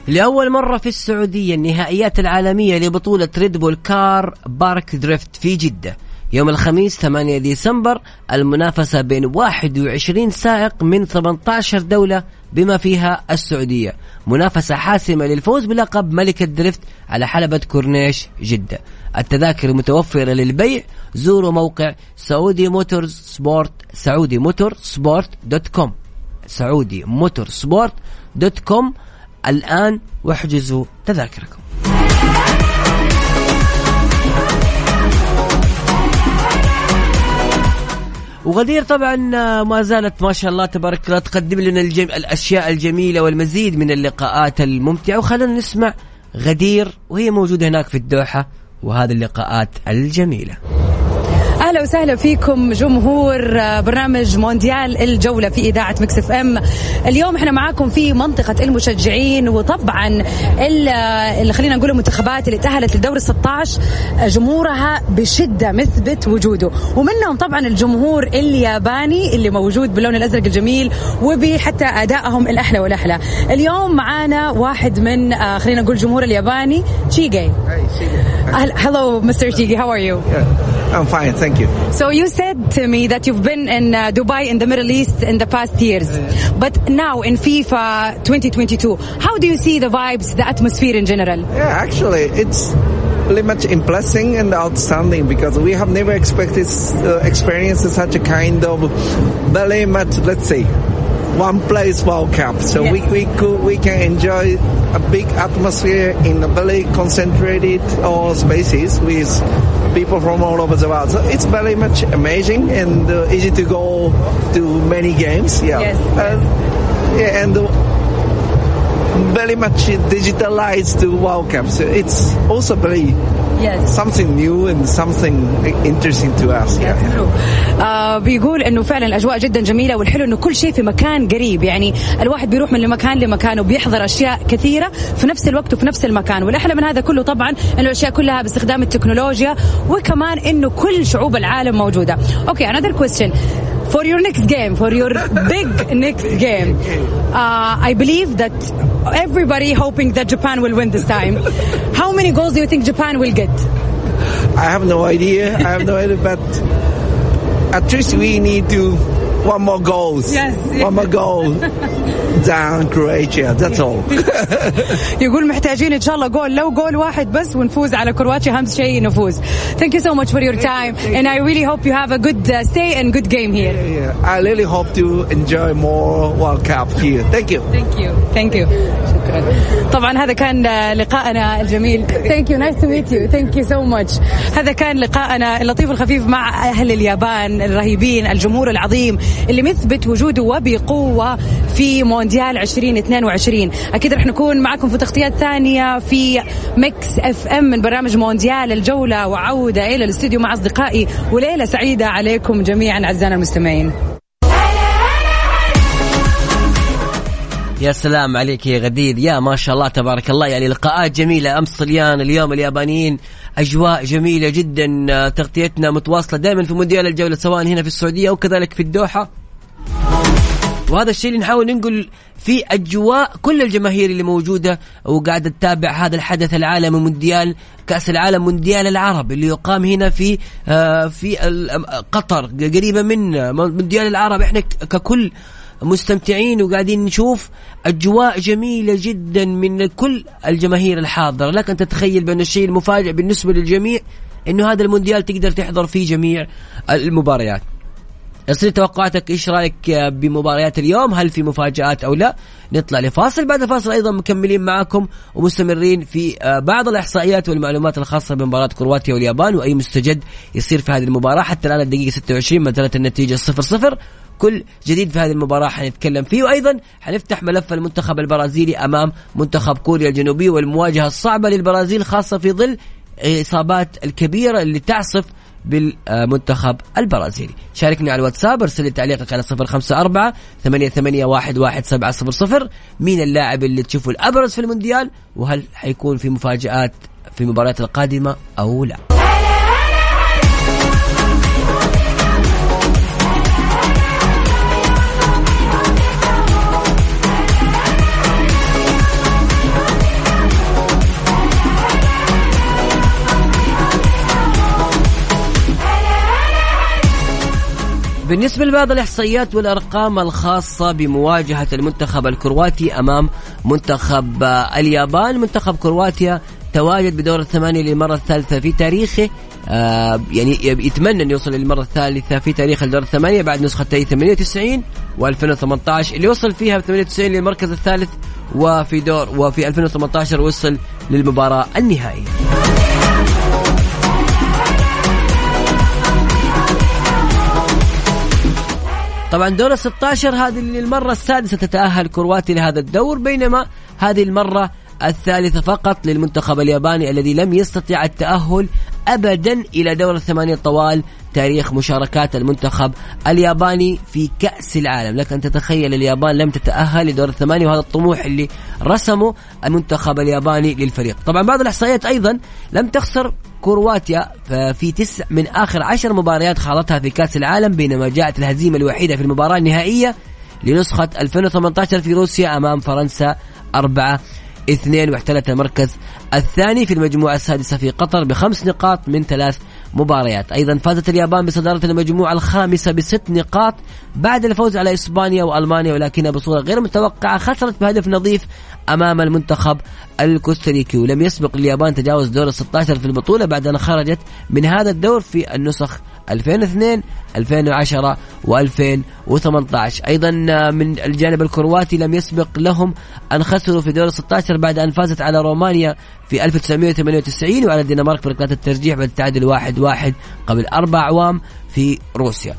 لأول مرة في السعودية النهائيات العالمية لبطولة ريد بول كار بارك دريفت في جدة، يوم الخميس ثمانية ديسمبر المنافسة بين واحد وعشرين سائق من ثمانية عشر دولة بما فيها السعودية، منافسة حاسمة للفوز بلقب ملك الدريفت على حلبة كورنيش جدة. التذاكر متوفرة للبيع، زوروا موقع سعودي موتور سبورت سعودي موتور سبورت دوت كوم سعودي موتور سبورت دوت كوم الآن واحجزوا تذاكركم. وغدير طبعا ما زالت ما شاء الله تبارك الله تقدم لنا الجم... الأشياء الجميلة والمزيد من اللقاءات الممتعة، وخلنا نسمع غدير وهي موجودة هناك في الدوحة وهذه اللقاءات الجميلة. أهلا وسهلا فيكم جمهور برنامج مونديال الجولة في إذاعة مكس اف ام. اليوم احنا معاكم في منطقة المشجعين، وطبعا اللي خلينا نقول المنتخبات اللي تأهلت للدور ستة عشر جمهورها بشدة مثبت وجوده، ومنهم طبعا الجمهور الياباني اللي موجود باللون الأزرق الجميل وبحتى أدائهم الأحلى والأحلى. اليوم معانا واحد من خلينا نقول جمهور الياباني تشيغي. Hello Mister Chigi, how are you? Yeah, I'm fine, thank you. So you said to me that you've been in uh, Dubai in the Middle East in the past years, yeah. But now in FIFA twenty twenty-two, how do you see the vibes, the atmosphere in general? Yeah, actually it's really much impressive and outstanding because we have never expected uh, experienced such a kind of very much, let's say, one place World Cup. So yeah. we we could, we can enjoy a big atmosphere in a very concentrated all spaces with people from all over the world. So it's very much amazing and uh, easy to go to many games. Yeah. Yes. Uh, yeah, and uh, very much digitalized to World Cup. So it's also very. Yes. Something new and something interesting to us. Yes, yeah. True. Uh, بيقول إنه فعلا الأجواء جدا جميلة، والحلو إنه كل شيء في مكان قريب، يعني الواحد بيروح من مكان لمكان وبيحضر أشياء كثيرة في نفس الوقت وفي نفس المكان. والأحلى من هذا كله طبعا إنه الأشياء كلها باستخدام التكنولوجيا، وكمان إنه كل شعوب العالم موجودة. Okay, another question. For your next game, for your big next game, uh, I believe that everybody hoping that Japan will win this time. How many goals do you think Japan will get? I have no idea. I have no idea, but at least we need to one more goals. Yes, yes. One more goal. down Croatia. That's all. يقول محتاجين إن شاء الله جول، لو جول واحد بس ونفوز على كرواتيا، أهم شيء نفوز. Thank you so much for your time, and I really hope you have a good uh, stay and good game here. Yeah, yeah. I really hope to enjoy more World Cup here. Thank you. Thank you. Thank you. شكرا. طبعا هذا كان لقاءنا الجميل. Thank you. Nice to meet you. Thank you so much. هذا كان لقاءنا اللطيف الخفيف مع أهل اليابان الرهيبين، الجمهور العظيم اللي مثبت وجوده وبقوة في مونديال عشرين اثنين وعشرين. أكيد رح نكون معكم في تغطيات ثانية في ميكس اف ام من برنامج مونديال الجولة، وعودة إلى الاستوديو مع أصدقائي، وليلة سعيدة عليكم جميعا أعزائنا المستمعين. يا سلام عليك يا غدير، يا ما شاء الله تبارك الله، يعني لقاءات جميلة، أمس صليان اليوم اليابانيين، أجواء جميلة جدا. تغطيتنا متواصلة دائما في مونديال الجولة سواء هنا في السعودية وكذلك في الدوحة، وهذا الشيء اللي نحاول نقول في أجواء كل الجماهير اللي موجودة وقاعدة تتابع هذا الحدث العالمي مونديال كأس العالم مونديال العرب اللي يقام هنا في في قطر قريبة من مونديال العرب. إحنا ككل مستمتعين وقاعدين نشوف أجواء جميلة جدا من كل الجماهير الحاضرة، لكن تتخيل بأن الشيء المفاجئ بالنسبة للجميع إنه هذا المونديال تقدر تحضر فيه جميع المباريات. اصل توقعاتك ايش رايك بمباريات اليوم؟ هل في مفاجآت او لا؟ نطلع لفاصل، بعد الفاصل ايضا مكملين معاكم ومستمرين في بعض الاحصائيات والمعلومات الخاصه بمباراه كرواتيا واليابان واي مستجد يصير في هذه المباراه. حتى الان الدقيقه ستة وعشرين ما زالت النتيجه صفر صفر. كل جديد في هذه المباراه حنتكلم فيه، وايضا حنفتح ملف المنتخب البرازيلي امام منتخب كوريا الجنوبيه والمواجهه الصعبه للبرازيل خاصه في ظل الاصابات الكبيره اللي تعصف بالمنتخب البرازيلي. شاركني على الواتساب، ارسل لي تعليقك على صفر خمسة أربعة ثمانية ثمانية واحد واحد سبعة صفر صفر. مين اللاعب اللي تشوفه الأبرز في المونديال، وهل حيكون في مفاجآت في المباريات القادمة أو لا؟ بالنسبة لبعض الإحصائيات والأرقام الخاصة بمواجهة المنتخب الكرواتي أمام منتخب اليابان، منتخب كرواتيا تواجد بدور الثمانية للمرة الثالثة في تاريخه، آه يعني يتمنى أن يوصل للمرة الثالثة في تاريخ الدور الثمانية بعد نسخة ثمانية وتسعين وألفين وثمانية عشر اللي وصل فيها ثمانية وتسعين للمركز الثالث، وفي دور وفي ألفين وثمانية عشر وصل للمباراة النهائية. طبعا دور ستة عشر هذه المرة السادسة تتأهل كرواتيا لهذا الدور، بينما هذه المرة الثالثة فقط للمنتخب الياباني الذي لم يستطيع التأهل أبدا إلى دور الثمانية طوال تاريخ مشاركات المنتخب الياباني في كأس العالم. لك أن تتخيل اليابان لم تتأهل لدور الثمانية، وهذا الطموح اللي رسمه المنتخب الياباني للفريق. طبعا بعض الإحصائيات أيضا، لم تخسر كرواتيا في تسع من آخر عشر مباريات خاضتها في كأس العالم، بينما جاءت الهزيمة الوحيدة في المباراة النهائية لنسخة ألفين وثمانية عشر في روسيا أمام فرنسا أربعة اثنين، واحتلت المركز الثاني. في المجموعة السادسة في قطر بخمس نقاط من ثلاث مباريات. أيضا فازت اليابان بصدارة المجموعة الخامسة بست نقاط بعد الفوز على إسبانيا وألمانيا، ولكنها بصورة غير متوقعة خسرت بهدف نظيف أمام المنتخب الكوستاريكي. ولم يسبق اليابان تجاوز دور ستة عشر في البطولة بعد أن خرجت من هذا الدور في النسخ ألفين واثنين ألفين وعشرة وألفين وثمانية عشر. أيضا من الجانب الكرواتي لم يسبق لهم أن خسروا في دور ستة عشر بعد أن فازت على رومانيا في ألف وتسعمائة وثمانية وتسعين وعلى الدنمارك بركلات الترجيح بعد التعادل واحد واحد قبل أربع أعوام في روسيا.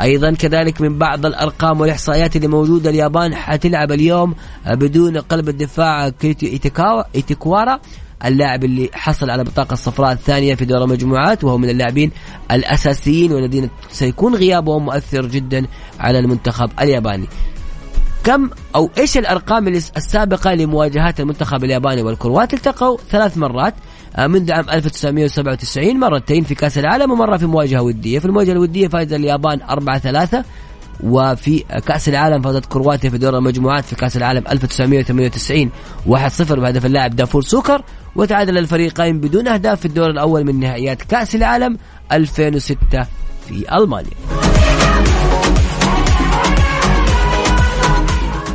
أيضا كذلك من بعض الأرقام والإحصائيات اللي موجودة، اليابان حتلعب اليوم بدون قلب الدفاع كريتو إيتيكوارا، اللاعب اللي حصل على بطاقة الصفراء الثانية في دور المجموعات، وهو من اللاعبين الأساسيين والذين سيكون غيابهم مؤثر جدا على المنتخب الياباني. كم أو إيش الأرقام السابقة لمواجهات المنتخب الياباني والكروات؟ التقوا ثلاث مرات منذ عام ألف وتسعمائة وسبعة وتسعين، مرتين في كأس العالم ومرة في مواجهة ودية. في المواجهة الودية فاز اليابان أربعة ثلاثة، وفي كأس العالم فازت كرواتيا في دور المجموعات في كأس العالم ألف وتسعمائة وثمانية وتسعين واحد صفر بهدف اللاعب دافور سوكر، وتعادل الفريقين بدون أهداف في الدور الأول من نهائيات كأس العالم ألفين وستة في ألمانيا.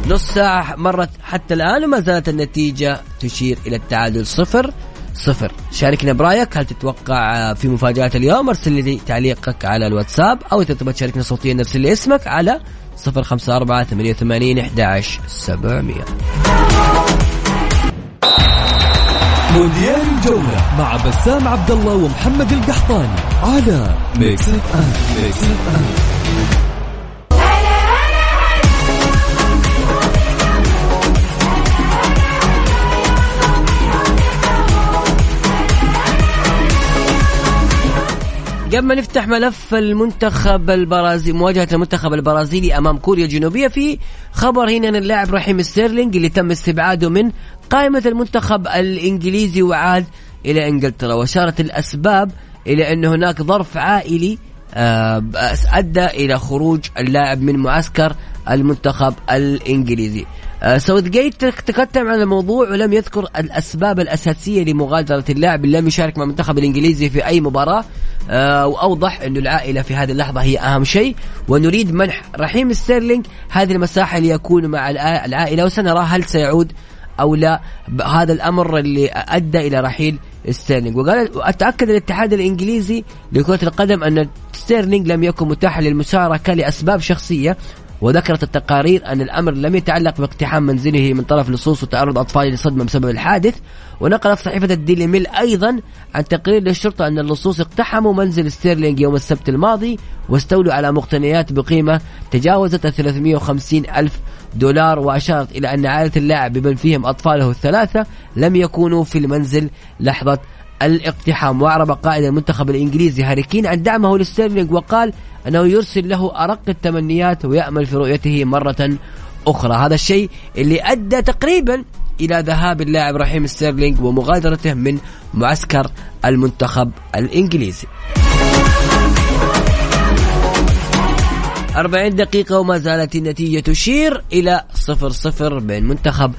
نص ساعة مرت حتى الآن وما زالت النتيجة تشير إلى التعادل صفر صفر. شاركنا برأيك، هل تتوقع في مفاجآت اليوم؟ ارسل لي تعليقك على الواتساب، أو إذا تبغى تشاركنا صوتيا ارسل لي اسمك على صفر خمسة أربعة ثمانية ثمانية واحد واحد سبعمائة. مونديال الجولة مع بسام عبد الله ومحمد القحطاني على ميكس اف ام. ميكس اف ام. لما نفتح ملف المنتخب البرازيلي، مواجهة المنتخب البرازيلي أمام كوريا الجنوبية، في خبر هنا أن اللاعب رحيم ستيرلينج اللي تم استبعاده من قائمة المنتخب الإنجليزي وعاد إلى إنجلترا، وأشارت الأسباب إلى أن هناك ظرف عائلي أدى إلى خروج اللاعب من معسكر المنتخب الإنجليزي. ساوثغيت تكتم عن الموضوع ولم يذكر الأسباب الأساسية لمغادرة اللاعب اللي لم يشارك مع المنتخب الإنجليزي في أي مباراة، وأوضح أن العائلة في هذه اللحظة هي أهم شيء، ونريد منح رحيم ستيرلينج هذه المساحة ليكون مع العائلة، وسنرى هل سيعود أو لا. هذا الأمر اللي أدى إلى رحيل ستيرلينج. وقال أتأكد الاتحاد الإنجليزي لكرة القدم أن ستيرلينج لم يكن متاح للمشاركة لأسباب شخصية، وذكرت التقارير أن الأمر لم يتعلق باقتحام منزله من طرف لصوص وتعرض أطفاله لصدمة بسبب الحادث. ونقلت صحيفة الديلي ميل أيضا عن تقرير للشرطة أن اللصوص اقتحموا منزل ستيرلينج يوم السبت الماضي واستولوا على مقتنيات بقيمة تجاوزت ثلاثمائة وخمسين ألف دولار، وأشارت إلى أن عائلة اللاعب بمن فيهم أطفاله الثلاثة لم يكونوا في المنزل لحظة الاقتحام. وأعرب قائد المنتخب الإنجليزي هاري كين عن دعمه لستيرلينج، وقال أنه يرسل له أرق التمنيات ويأمل في رؤيته مرة أخرى. هذا الشيء اللي أدى تقريبا إلى ذهاب اللاعب رحيم ستيرلينج ومغادرته من معسكر المنتخب الإنجليزي. أربعين دقيقة وما زالت النتيجة تشير إلى صفر صفر بين منتخب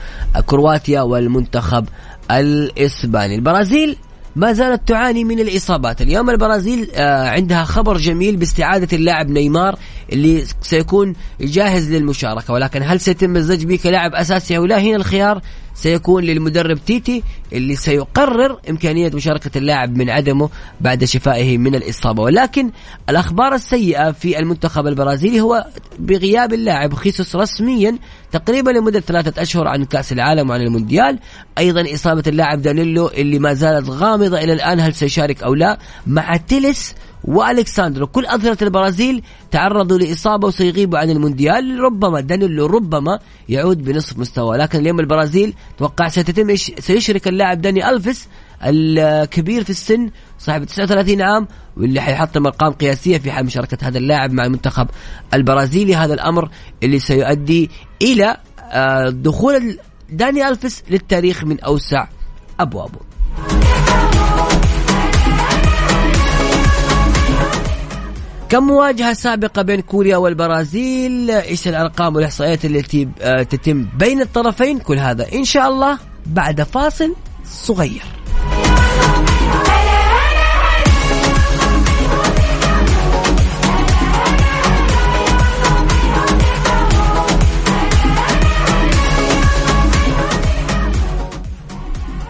كرواتيا والمنتخب الإسباني. البرازيل ما زالت تعاني من الإصابات. اليوم البرازيل عندها خبر جميل باستعادة اللاعب نيمار اللي سيكون جاهز للمشاركة، ولكن هل سيتم مزج به كلاعب أساسي أو لا؟ هنا الخيار سيكون للمدرب تيتي اللي سيقرر إمكانية مشاركة اللاعب من عدمه بعد شفائه من الإصابة. ولكن الأخبار السيئة في المنتخب البرازيلي هو بغياب اللاعب خيسوس رسميا تقريبا لمدة ثلاثة أشهر عن كأس العالم وعن المونديال. أيضا إصابة اللاعب دانيلو اللي ما زالت غامضة إلى الآن هل سيشارك أو لا، مع تيلس والكساندرو كل أظهرة البرازيل تعرضوا لإصابة وسيغيبوا عن المونديال. ربما دانيلو ربما يعود بنصف مستوى، لكن اليوم البرازيل توقع ستتم سيشرك اللاعب داني ألفيس الكبير في السن صاحب تسعة وثلاثين عام، واللي حيحطم أرقام قياسية في حال مشاركة هذا اللاعب مع المنتخب البرازيلي. هذا الأمر اللي سيؤدي إلى دخول داني ألفيس للتاريخ من أوسع أبوابه. كم مواجهة سابقة بين كوريا والبرازيل؟ إيش الأرقام والإحصائيات التي تتم بين الطرفين؟ كل هذا إن شاء الله بعد فاصل صغير.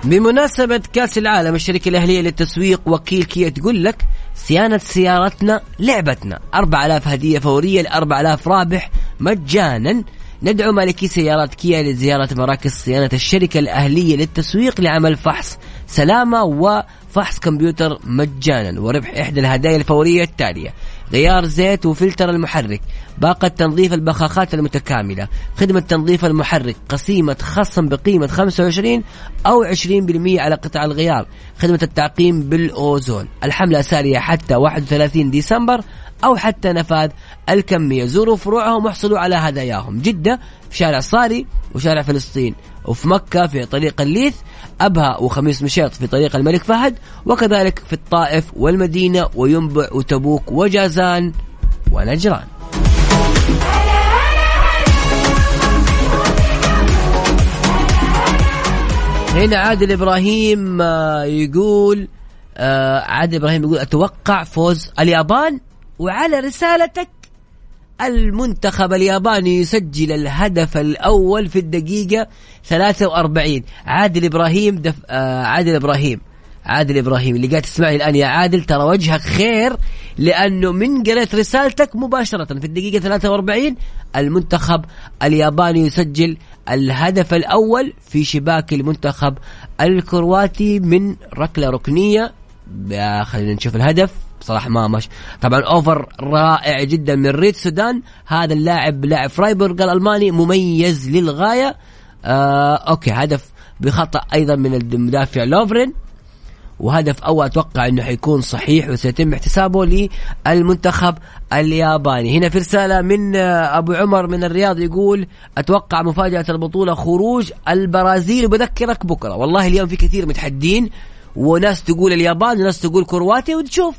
بمناسبة كأس العالم، الشركة الأهلية للتسويق وكيل كيا تقول لك صيانة سيارتنا لعبتنا، أربعة آلاف هدية فورية لأربعة آلاف رابح مجانا. ندعو مالكي سيارات كيا لزيارة مراكز صيانة الشركة الأهلية للتسويق لعمل فحص سلامة وفحص كمبيوتر مجانا، وربح إحدى الهدايا الفورية التالية: غيار زيت وفلتر المحرك، باقة تنظيف البخاخات المتكاملة، خدمة تنظيف المحرك، قسيمة خصم بقيمة خمسة وعشرين أو عشرين بالمئة على قطع الغيار، خدمة التعقيم بالأوزون. الحملة سارية حتى واحد وثلاثين ديسمبر أو حتى نفاذ الكمية. زوروا فروعهم واحصلوا على هداياهم. جدة في شارع صاري وشارع فلسطين، وفي مكة في طريق الليث، أبها وخميس مشيط في طريق الملك فهد، وكذلك في الطائف والمدينة وينبع وتبوك وجازان ونجران. هنا عادل إبراهيم يقول عادل إبراهيم يقول أتوقع فوز اليابان، وعلى رسالتك المنتخب الياباني يسجل الهدف الأول في الدقيقة ثلاثة وأربعين. عادل إبراهيم دف... آه عادل إبراهيم عادل إبراهيم اللي قاعد تسمعني الآن يا عادل، ترى وجهك خير، لأنه من قرأت رسالتك مباشرة في الدقيقة ثلاثة وأربعين المنتخب الياباني يسجل الهدف الأول في شباك المنتخب الكرواتي من ركلة ركنية. خلينا نشوف الهدف. صراحة ما مش طبعا أوفر رائع جدا من ريتسو داون، هذا اللاعب لاعب فرايبورغ الألماني مميز للغاية. آه أوكي، هدف بخطأ أيضا من المدافع لوفرين، وهدف أول أتوقع أنه حيكون صحيح وسيتم احتسابه للمنتخب الياباني. هنا في رسالة من أبو عمر من الرياض يقول أتوقع مفاجأة البطولة خروج البرازيل، وبذكرك بكرة. والله اليوم في كثير متحدين، وناس تقول اليابان وناس تقول كرواتيا، وتشوف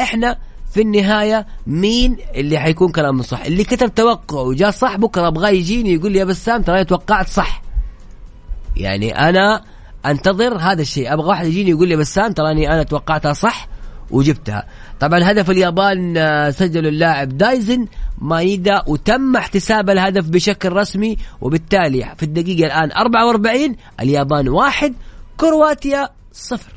احنا في النهاية مين اللي حيكون كلامه صح. اللي كتب توقع وجاء صح بكرة بغا يجيني يقول لي يا بسام ترى توقعت صح، يعني أنا انتظر هذا الشيء. أبغى واحد يجيني يقول لي بسام تراني أنا توقعتها صح وجبتها. طبعا هدف اليابان سجله اللاعب دايزن مايدا، وتم احتساب الهدف بشكل رسمي، وبالتالي في الدقيقة الآن أربعة وأربعين اليابان واحد كرواتيا صفر.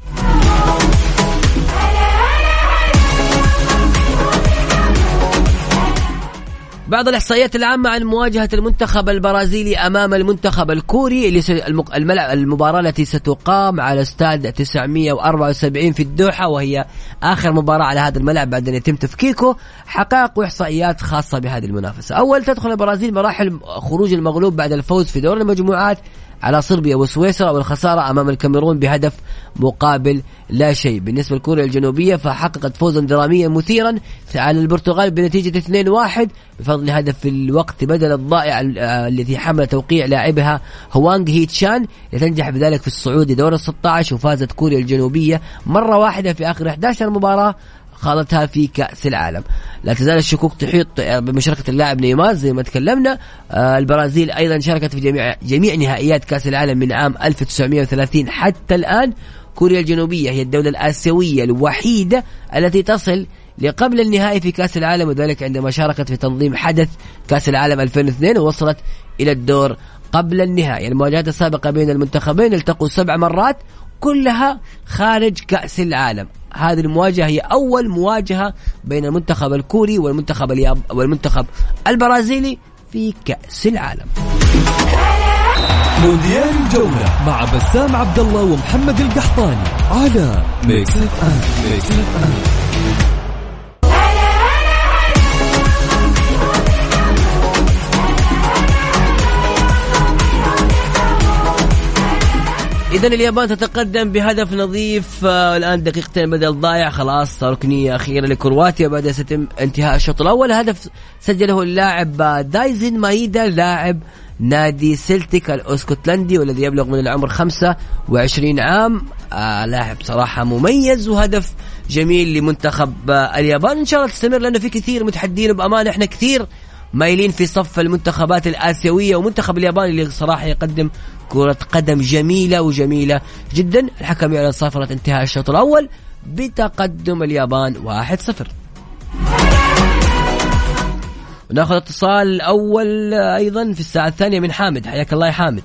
بعض الإحصائيات العامة عن مواجهة المنتخب البرازيلي أمام المنتخب الكوري، اللي المباراة التي ستقام على استاد تسعمئة وأربعة وسبعين في الدوحة، وهي آخر مباراة على هذا الملعب بعد أن يتم تفكيكه. حقائق وإحصائيات خاصة بهذه المنافسة. أول، تدخل البرازيل مراحل خروج المغلوب بعد الفوز في دور المجموعات على صربيا وسويسرا، والخسارة أمام الكاميرون بهدف مقابل لا شيء. بالنسبة لكوريا الجنوبية فحققت فوزا دراميا مثيرا على البرتغال بنتيجة اثنين واحد بفضل هدف في الوقت بدل الضائع الذي حمل توقيع لاعبها هوانغ هيتشان، لتنجح بذلك في الصعود لدور الستة عشر. وفازت كوريا الجنوبية مرة واحدة في آخر إحدى عشرة مباراة خاضتها في كأس العالم. لا تزال الشكوك تحيط بمشاركة اللاعب نيمار زي ما تكلمنا. البرازيل أيضا شاركت في جميع جميع نهائيات كأس العالم من عام ألف وتسعمئة وثلاثين حتى الآن. كوريا الجنوبية هي الدولة الآسيوية الوحيدة التي تصل لقبل النهائي في كأس العالم، وذلك عندما شاركت في تنظيم حدث كأس العالم ألفين واثنين ووصلت إلى الدور قبل النهائي. المواجهات السابقة بين المنتخبين التقوا سبع مرات كلها خارج كأس العالم. هذه المواجهة هي أول مواجهة بين المنتخب الكوري والمنتخب الياب والمنتخب البرازيلي في كأس العالم. مونديال الجولة مع بسام عبد الله ومحمد القحطاني على ميكس اف ام. ميكس اف ام. إذن اليابان تتقدم بهدف نظيف الآن دقيقتين بدل ضائع، خلاص ركنية أخيرة لكرواتيا بعد ستم انتهاء الشوط الأول. هدف سجله اللاعب دايزن مايدا لاعب نادي سلتيك الأسكتلندي والذي يبلغ من العمر خمسة وعشرين عام، آه لاعب صراحة مميز وهدف جميل لمنتخب اليابان. إن شاء الله تستمر لأنه في كثير متحدين بأمان، إحنا كثير مايلين في صف المنتخبات الآسيوية، ومنتخب اليابان اللي صراحة يقدم كرة قدم جميلة وجميلة جدا. الحكم يعلن صافرة انتهاء الشوط الأول بتقدم اليابان واحد صفر. ونأخذ اتصال الأول أيضا في الساعة الثانية من حامد. حياك الله يا حامد.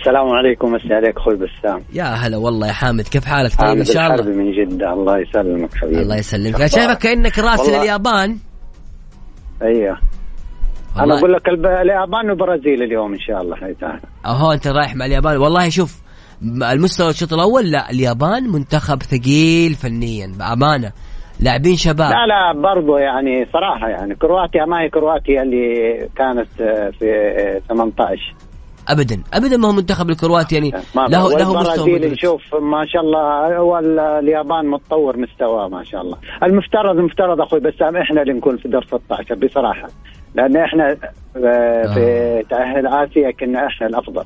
السلام عليكم. مسي عليك أخوي بسام. يا هلا والله يا حامد، كيف حالك؟ طيب إن شاء الله. من جدة. الله يسلمك حبيبي. الله يسلمك. أنا شايفك كأنك راسل اليابان. أيوه أنا أقول لك اليابان والبرازيل اليوم إن شاء الله تعالى. أهو أنت رايح مع اليابان. والله شوف المستوى الشوط الأول، لا اليابان منتخب ثقيل فنيا بأمانة، لاعبين شباب. لا لا برضو يعني صراحة يعني كرواتيا ما هي كرواتيا اللي كانت في ثمانية عشر أبدا أبدا، ما هو منتخب الكرواتي يعني له له مستوى. نشوف ما شاء الله واليابان متطور مستواه ما شاء الله. المفترض المفترض أخوي بسام إحنا اللي نكون في دور ستة عشر بصراحة، لأن إحنا في تأهل آسيا كنا إحنا الأفضل.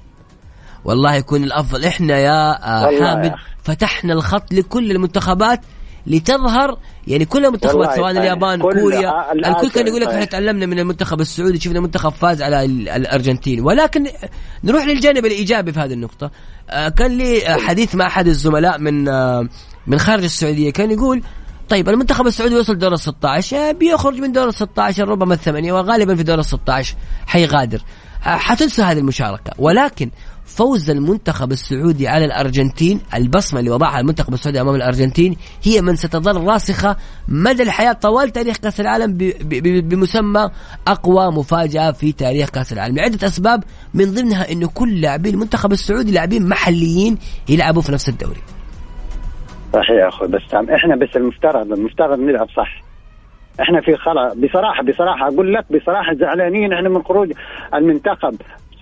والله يكون الأفضل إحنا يا حامد، فتحنا الخط لكل المنتخبات لتظهر يعني كل المنتخبات سواء اليابان كوريا، الكل كان يقول لك احنا تعلمنا من المنتخب السعودي، شفنا منتخب فاز على الأرجنتين. ولكن نروح للجانب الإيجابي في هذه النقطة. كان لي حديث مع أحد الزملاء من من خارج السعودية، كان يقول طيب المنتخب السعودي وصل دور الستة عشر بيخرج من دور الستة عشر ربما الثمانية، وغالبا في دور الستة عشر حيغادر، حتنسى هذه المشاركة. ولكن فوز المنتخب السعودي على الأرجنتين، البصمة اللي وضعها المنتخب السعودي أمام الأرجنتين هي من ستظل راسخة مدى الحياة طوال تاريخ كأس العالم بمسمى أقوى مفاجأة في تاريخ كأس العالم، لعدة أسباب من ضمنها أنه كل لاعبين المنتخب السعودي لاعبين محليين يلعبوا في نفس الدوري. صحيح يا أخوي بس إحنا بس المفترض المفترض نلعب صح. إحنا في خلاص بصراحة بصراحة أقول لك بصراحة زعلانين إحنا من خروج المنتخب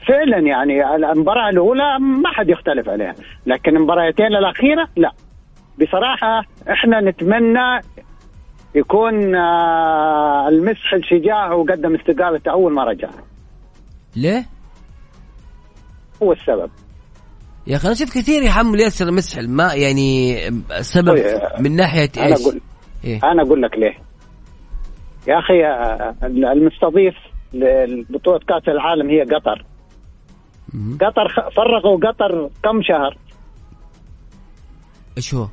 فعلا. يعني المباراة الأولى ما حد يختلف عليها، لكن المباراتين الأخيرة لا بصراحة إحنا نتمنى يكون المسح الشجاع وقدم استقالته أول ما رجع. ليه؟ هو السبب يا أخي. أنا شوف كثير يحمل ياسر مسح ما يعني سبب من ناحية إيش؟ أنا أقول إيه؟ أنا أقول لك ليه يا أخي. المستضيف لبطولة كأس العالم هي قطر. قطر فرغوا قطر كم شهر؟ ايش هو؟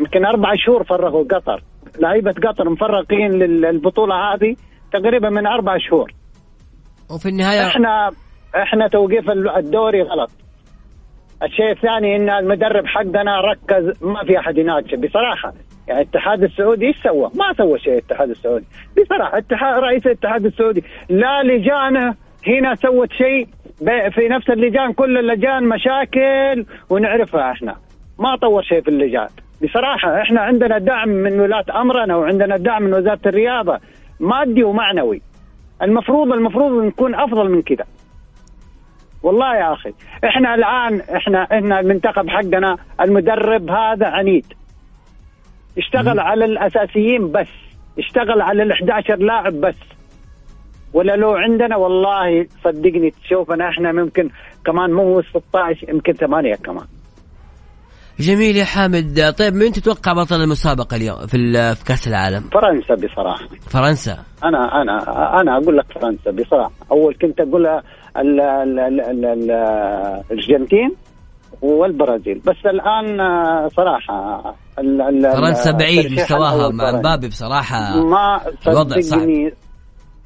يمكن أربع شهور فرغوا قطر، لعيبة قطر مفرقين للبطولة هذه تقريبا من أربع شهور. وفي النهاية احنا احنا توقيف الدوري غلط. الشيء الثاني ان المدرب حقنا ركز، ما في احد يناقشه بصراحة. يعني الاتحاد السعودي ايش سوى؟ ما سوى شيء الاتحاد السعودي بصراحة. اتحاد رئيس الاتحاد السعودي لا لجانه هنا سوت شيء في نفس اللجان، كل اللجان مشاكل ونعرفها احنا، ما طور شيء في اللجان بصراحة. احنا عندنا دعم من ولاة امرنا وعندنا دعم من وزارة الرياضة مادي ومعنوي، المفروض المفروض نكون افضل من كده. والله يا اخي احنا الان احنا احنا المنتخب حقنا المدرب هذا عنيد، اشتغل على الاساسيين بس، اشتغل على الأحد عشر لاعب بس. ولا لو عندنا والله صدقني تشوفنا احنا ممكن كمان مو ستة عشر يمكن ثمانية كمان. جميل يا حامد. طيب مين تتوقع بطل المسابقة اليوم في في كأس العالم؟ فرنسا بصراحة. فرنسا. أنا أنا أنا أقول لك فرنسا بصراحة. أول كنت أقولها الأرجنتين والبرازيل، بس الآن صراحة فرنسا بعيد مستواها مع امبابي بصراحة. ما الوضع صعب.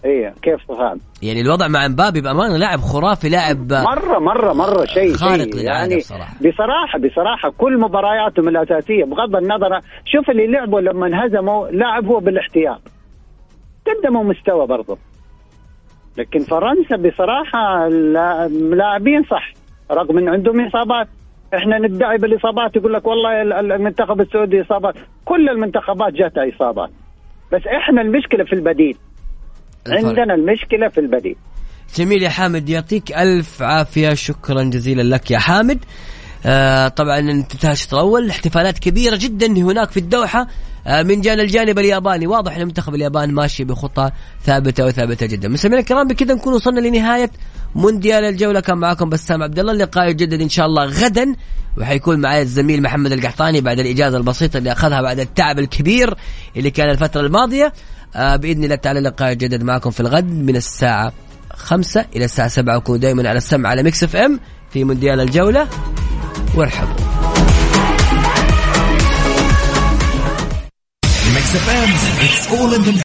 ايه كيف صعب يعني الوضع مع امبابي بأمانة؟ لاعب خرافي، لاعب مرة مرة مرة شيء خارق شي. يعني بصراحة بصراحة بصراحة كل مبارياتهم الأساسية بغض النظر، شوف اللي لعبوا لما انهزموا لاعب هو بالاحتياط قدموا مستوى برضه. لكن فرنسا بصراحة لاعبين صح رغم ان عندهم إصابات، احنا ندعي بالإصابات، يقول لك والله المنتخب السعودي إصابات، كل المنتخبات جاتها إصابات، بس احنا المشكلة في البديل الفرق. عندنا المشكلة في البديل. جميل يا حامد، يعطيك ألف عافية، شكرا جزيلا لك يا حامد. آه طبعا انتهى الشوط الأول، احتفالات كبيرة جدا هناك في الدوحة آه من جانب الجانب الياباني، واضح ان منتخب اليابان ماشي بخطة ثابتة وثابتة جدا. مستمعينا الكرام، بكذا نكون وصلنا لنهاية مونديال الجولة، كان معكم بسام عبد الله، اللقاء يجدد ان شاء الله غدا، وحيكون معي الزميل محمد القحطاني بعد الإجازة البسيطة اللي أخذها بعد التعب الكبير اللي كان الفترة الماضية. آه بإذن الله تعالى اللقاء يجدد معكم في الغد من الساعة خمسة إلى الساعة سبعة، وكونوا دائما على السمع على ميكس اف ام في مونديال الجولة، وارحبوا. ميكس اف ام.